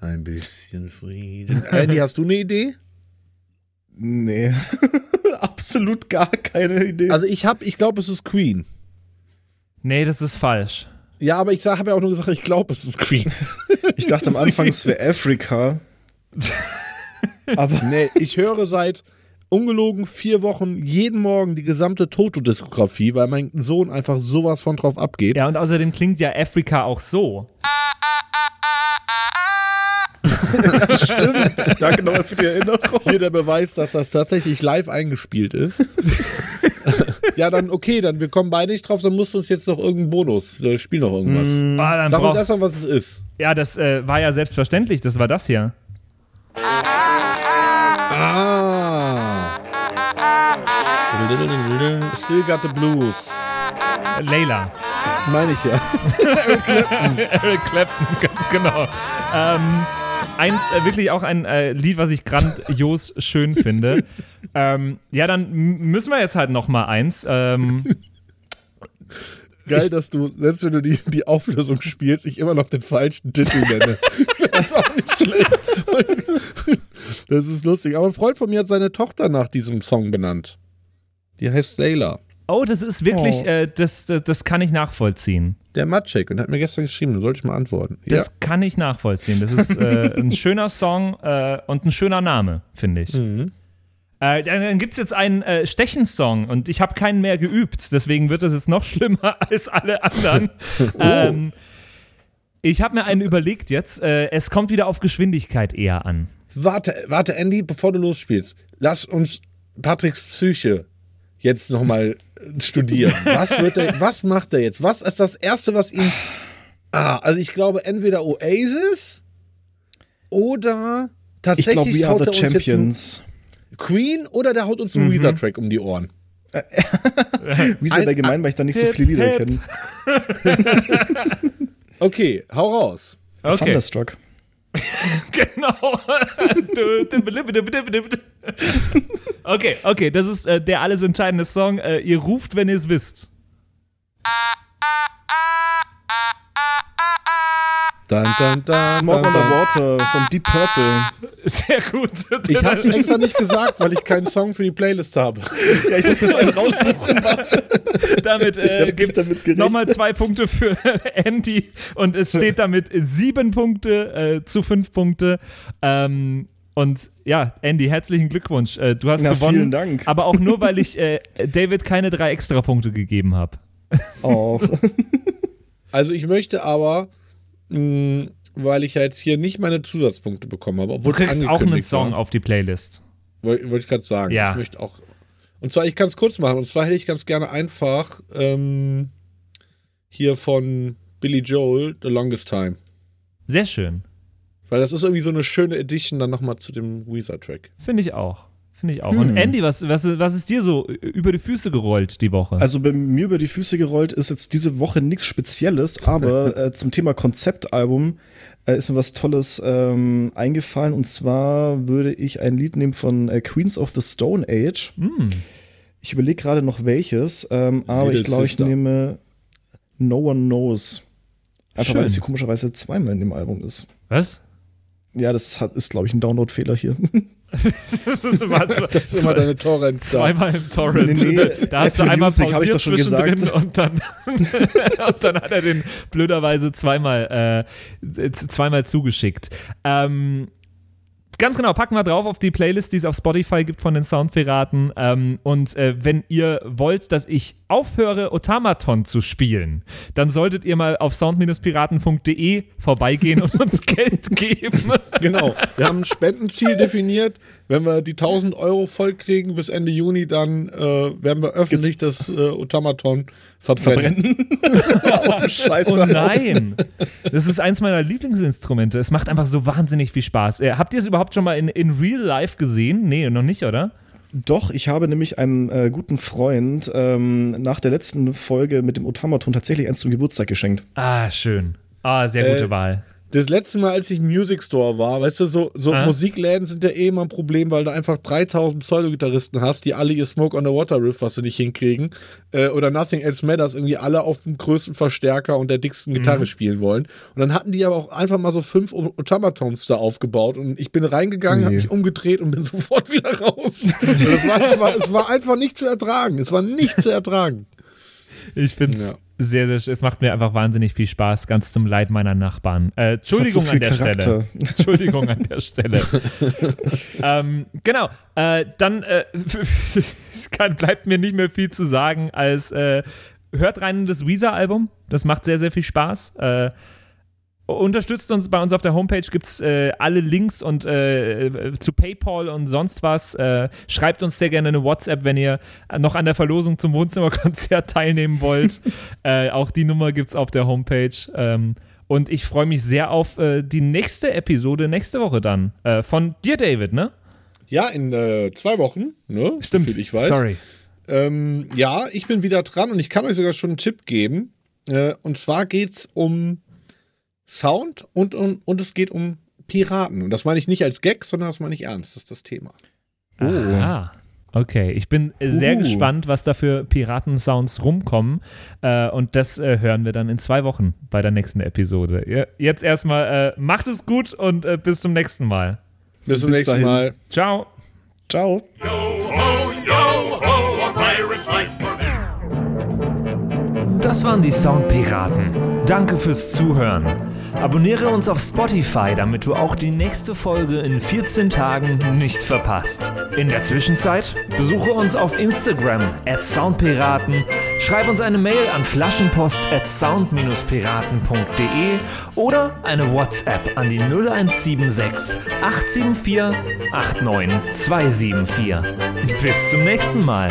Ein bisschen Frieden. Andy, hast du eine Idee? Nee. Absolut gar keine Idee. Also ich glaube, es ist Queen. Nee, das ist falsch. Ja, aber ich habe ja auch nur gesagt, ich glaube, es ist Queen. Ich dachte am Anfang, es wäre Afrika. Aber nee, ich höre seit ungelogen 4 Wochen jeden Morgen die gesamte Toto-Diskografie, weil mein Sohn einfach sowas von drauf abgeht. Ja, und außerdem klingt ja Afrika auch so. Ja, stimmt. Danke nochmal für die Erinnerung. Hier der Beweis, dass das tatsächlich live eingespielt ist. Ja, dann wir kommen beide nicht drauf, dann musst du uns jetzt noch irgendeinen Bonus, spiel noch irgendwas. Sag uns erstmal, was es ist. Ja, das war ja selbstverständlich, das war das hier. Still Got the Blues. Layla. Meine ich ja. Eric Clapton. Eric Clapton, ganz genau. Wirklich auch ein Lied, was ich grandios schön finde. Ja, dann müssen wir jetzt halt noch mal eins. Geil, dass du, selbst wenn du die Auflösung spielst, ich immer noch den falschen Titel nenne. Das ist auch nicht schlecht. Das ist lustig. Aber ein Freund von mir hat seine Tochter nach diesem Song benannt. Die heißt Layla. Oh, das ist wirklich, das kann ich nachvollziehen. Der Matschek, und hat mir gestern geschrieben, sollte ich mal antworten. Das kann ich nachvollziehen. Das ist ein schöner Song und ein schöner Name, finde ich. Mhm. Dann gibt es jetzt einen Stechen-Song und ich habe keinen mehr geübt, deswegen wird das jetzt noch schlimmer als alle anderen. Oh. Ich habe mir einen überlegt jetzt. Es kommt wieder auf Geschwindigkeit eher an. Warte, Andy, bevor du losspielst, lass uns Patricks Psyche jetzt nochmal studieren. Was macht er jetzt? Was ist das Erste, was ihm... also ich glaube, entweder Oasis oder tatsächlich... Ich glaube, We Are The Champions. Queen oder der haut uns einen Weezer-Track um die Ohren. Weezer allgemein, weil ich da nicht so viele Lieder kenne. Okay, hau raus. Okay. Thunderstruck. Genau. Okay, das ist der alles entscheidende Song. Ihr ruft, wenn ihr es wisst. Smoke on the Water vom Deep Purple. Sehr gut. Ich hab's extra nicht gesagt, weil ich keinen Song für die Playlist habe. Ja, ich muss jetzt einen raussuchen, warte. Damit gibt's nochmal 2 Punkte für Andy und es steht damit 7 Punkte zu 5 Punkte. Und ja, Andy, herzlichen Glückwunsch. Du hast gewonnen. Vielen Dank. Aber auch nur, weil ich David keine 3 Extrapunkte gegeben habe. Oh. Also ich möchte aber, weil ich ja jetzt hier nicht meine Zusatzpunkte bekommen habe, obwohl du kriegst auch einen Song auf die Playlist. Wollte ich gerade sagen. Ja. Ich möchte auch. Und zwar, ich kann es kurz machen. Und zwar hätte ich ganz gerne einfach hier von Billy Joel The Longest Time. Sehr schön. Weil das ist irgendwie so eine schöne Edition dann nochmal zu dem Weezer-Track. Finde ich auch. Und Andy, was ist dir so über die Füße gerollt die Woche? Also bei mir über die Füße gerollt ist jetzt diese Woche nichts Spezielles, aber zum Thema Konzeptalbum ist mir was Tolles eingefallen. Und zwar würde ich ein Lied nehmen von Queens of the Stone Age. Mm. Ich überlege gerade noch welches, aber Little ich glaube, ich nehme No One Knows. Einfach weil es hier komischerweise zweimal in dem Album ist. Was? Ja, das ist glaube ich, ein Download-Fehler hier. Das ist immer deine Torrents. Zweimal im Torrent. Nee, da hast du einmal Music, pausiert zwischendrin und dann hat er den blöderweise zweimal zugeschickt. Ganz genau, packen wir drauf auf die Playlist, die es auf Spotify gibt von den Soundpiraten. Und wenn ihr wollt, dass ich aufhöre, Otamatone zu spielen, dann solltet ihr mal auf sound-piraten.de vorbeigehen und uns Geld geben. Genau, wir haben ein Spendenziel definiert. Wenn wir die 1.000 Euro vollkriegen bis Ende Juni, dann werden wir öffentlich das Otamatone verbrennen. Oh nein, das ist eins meiner Lieblingsinstrumente. Es macht einfach so wahnsinnig viel Spaß. Habt ihr es überhaupt schon mal in Real Life gesehen? Nee, noch nicht, oder? Doch, ich habe nämlich einem guten Freund nach der letzten Folge mit dem Otamatone tatsächlich eins zum Geburtstag geschenkt. Ah, schön. Ah, sehr gute Wahl. Das letzte Mal, als ich im Music Store war, weißt du, so Musikläden sind ja eh immer ein Problem, weil du einfach 3000 Pseudogitarristen hast, die alle ihr Smoke on the Water Riff, was sie nicht hinkriegen, oder Nothing Else Matters, irgendwie alle auf dem größten Verstärker und der dicksten Gitarre spielen wollen. Und dann hatten die aber auch einfach mal so 5 Otamatones da aufgebaut und ich bin reingegangen, hab mich umgedreht und bin sofort wieder raus. Es war einfach nicht zu ertragen. Ich find's sehr, sehr schön. Es macht mir einfach wahnsinnig viel Spaß, ganz zum Leid meiner Nachbarn. Entschuldigung, so Entschuldigung an der Stelle. Genau, dann bleibt mir nicht mehr viel zu sagen, als hört rein in das Weezer-Album. Das macht sehr, sehr viel Spaß. Unterstützt uns, bei uns auf der Homepage gibt es alle Links und zu PayPal und sonst was. Schreibt uns sehr gerne eine WhatsApp, wenn ihr noch an der Verlosung zum Wohnzimmerkonzert teilnehmen wollt. Auch die Nummer gibt es auf der Homepage. Und ich freue mich sehr auf die nächste Episode nächste Woche dann. Von dir, David, ne? Ja, in 2 Wochen, ne? Stimmt, so viel ich weiß. Sorry. Ja, ich bin wieder dran und ich kann euch sogar schon einen Tipp geben. Und zwar geht es um Sound und es geht um Piraten. Und das meine ich nicht als Gag, sondern das meine ich ernst. Das ist das Thema. Oh. Ah, okay. Ich bin sehr gespannt, was da für Piraten-Sounds rumkommen. Und das hören wir dann in 2 Wochen bei der nächsten Episode. Jetzt erstmal macht es gut und bis zum nächsten Mal. Bis zum nächsten Mal. Ciao. Ciao. Yo, ho, yo, ho, a pirate's life forever. Das waren die Soundpiraten. Danke fürs Zuhören. Abonniere uns auf Spotify, damit du auch die nächste Folge in 14 Tagen nicht verpasst. In der Zwischenzeit besuche uns auf Instagram @soundpiraten, schreib uns eine Mail an flaschenpost @sound-piraten.de oder eine WhatsApp an die 0176 874 89274. Bis zum nächsten Mal.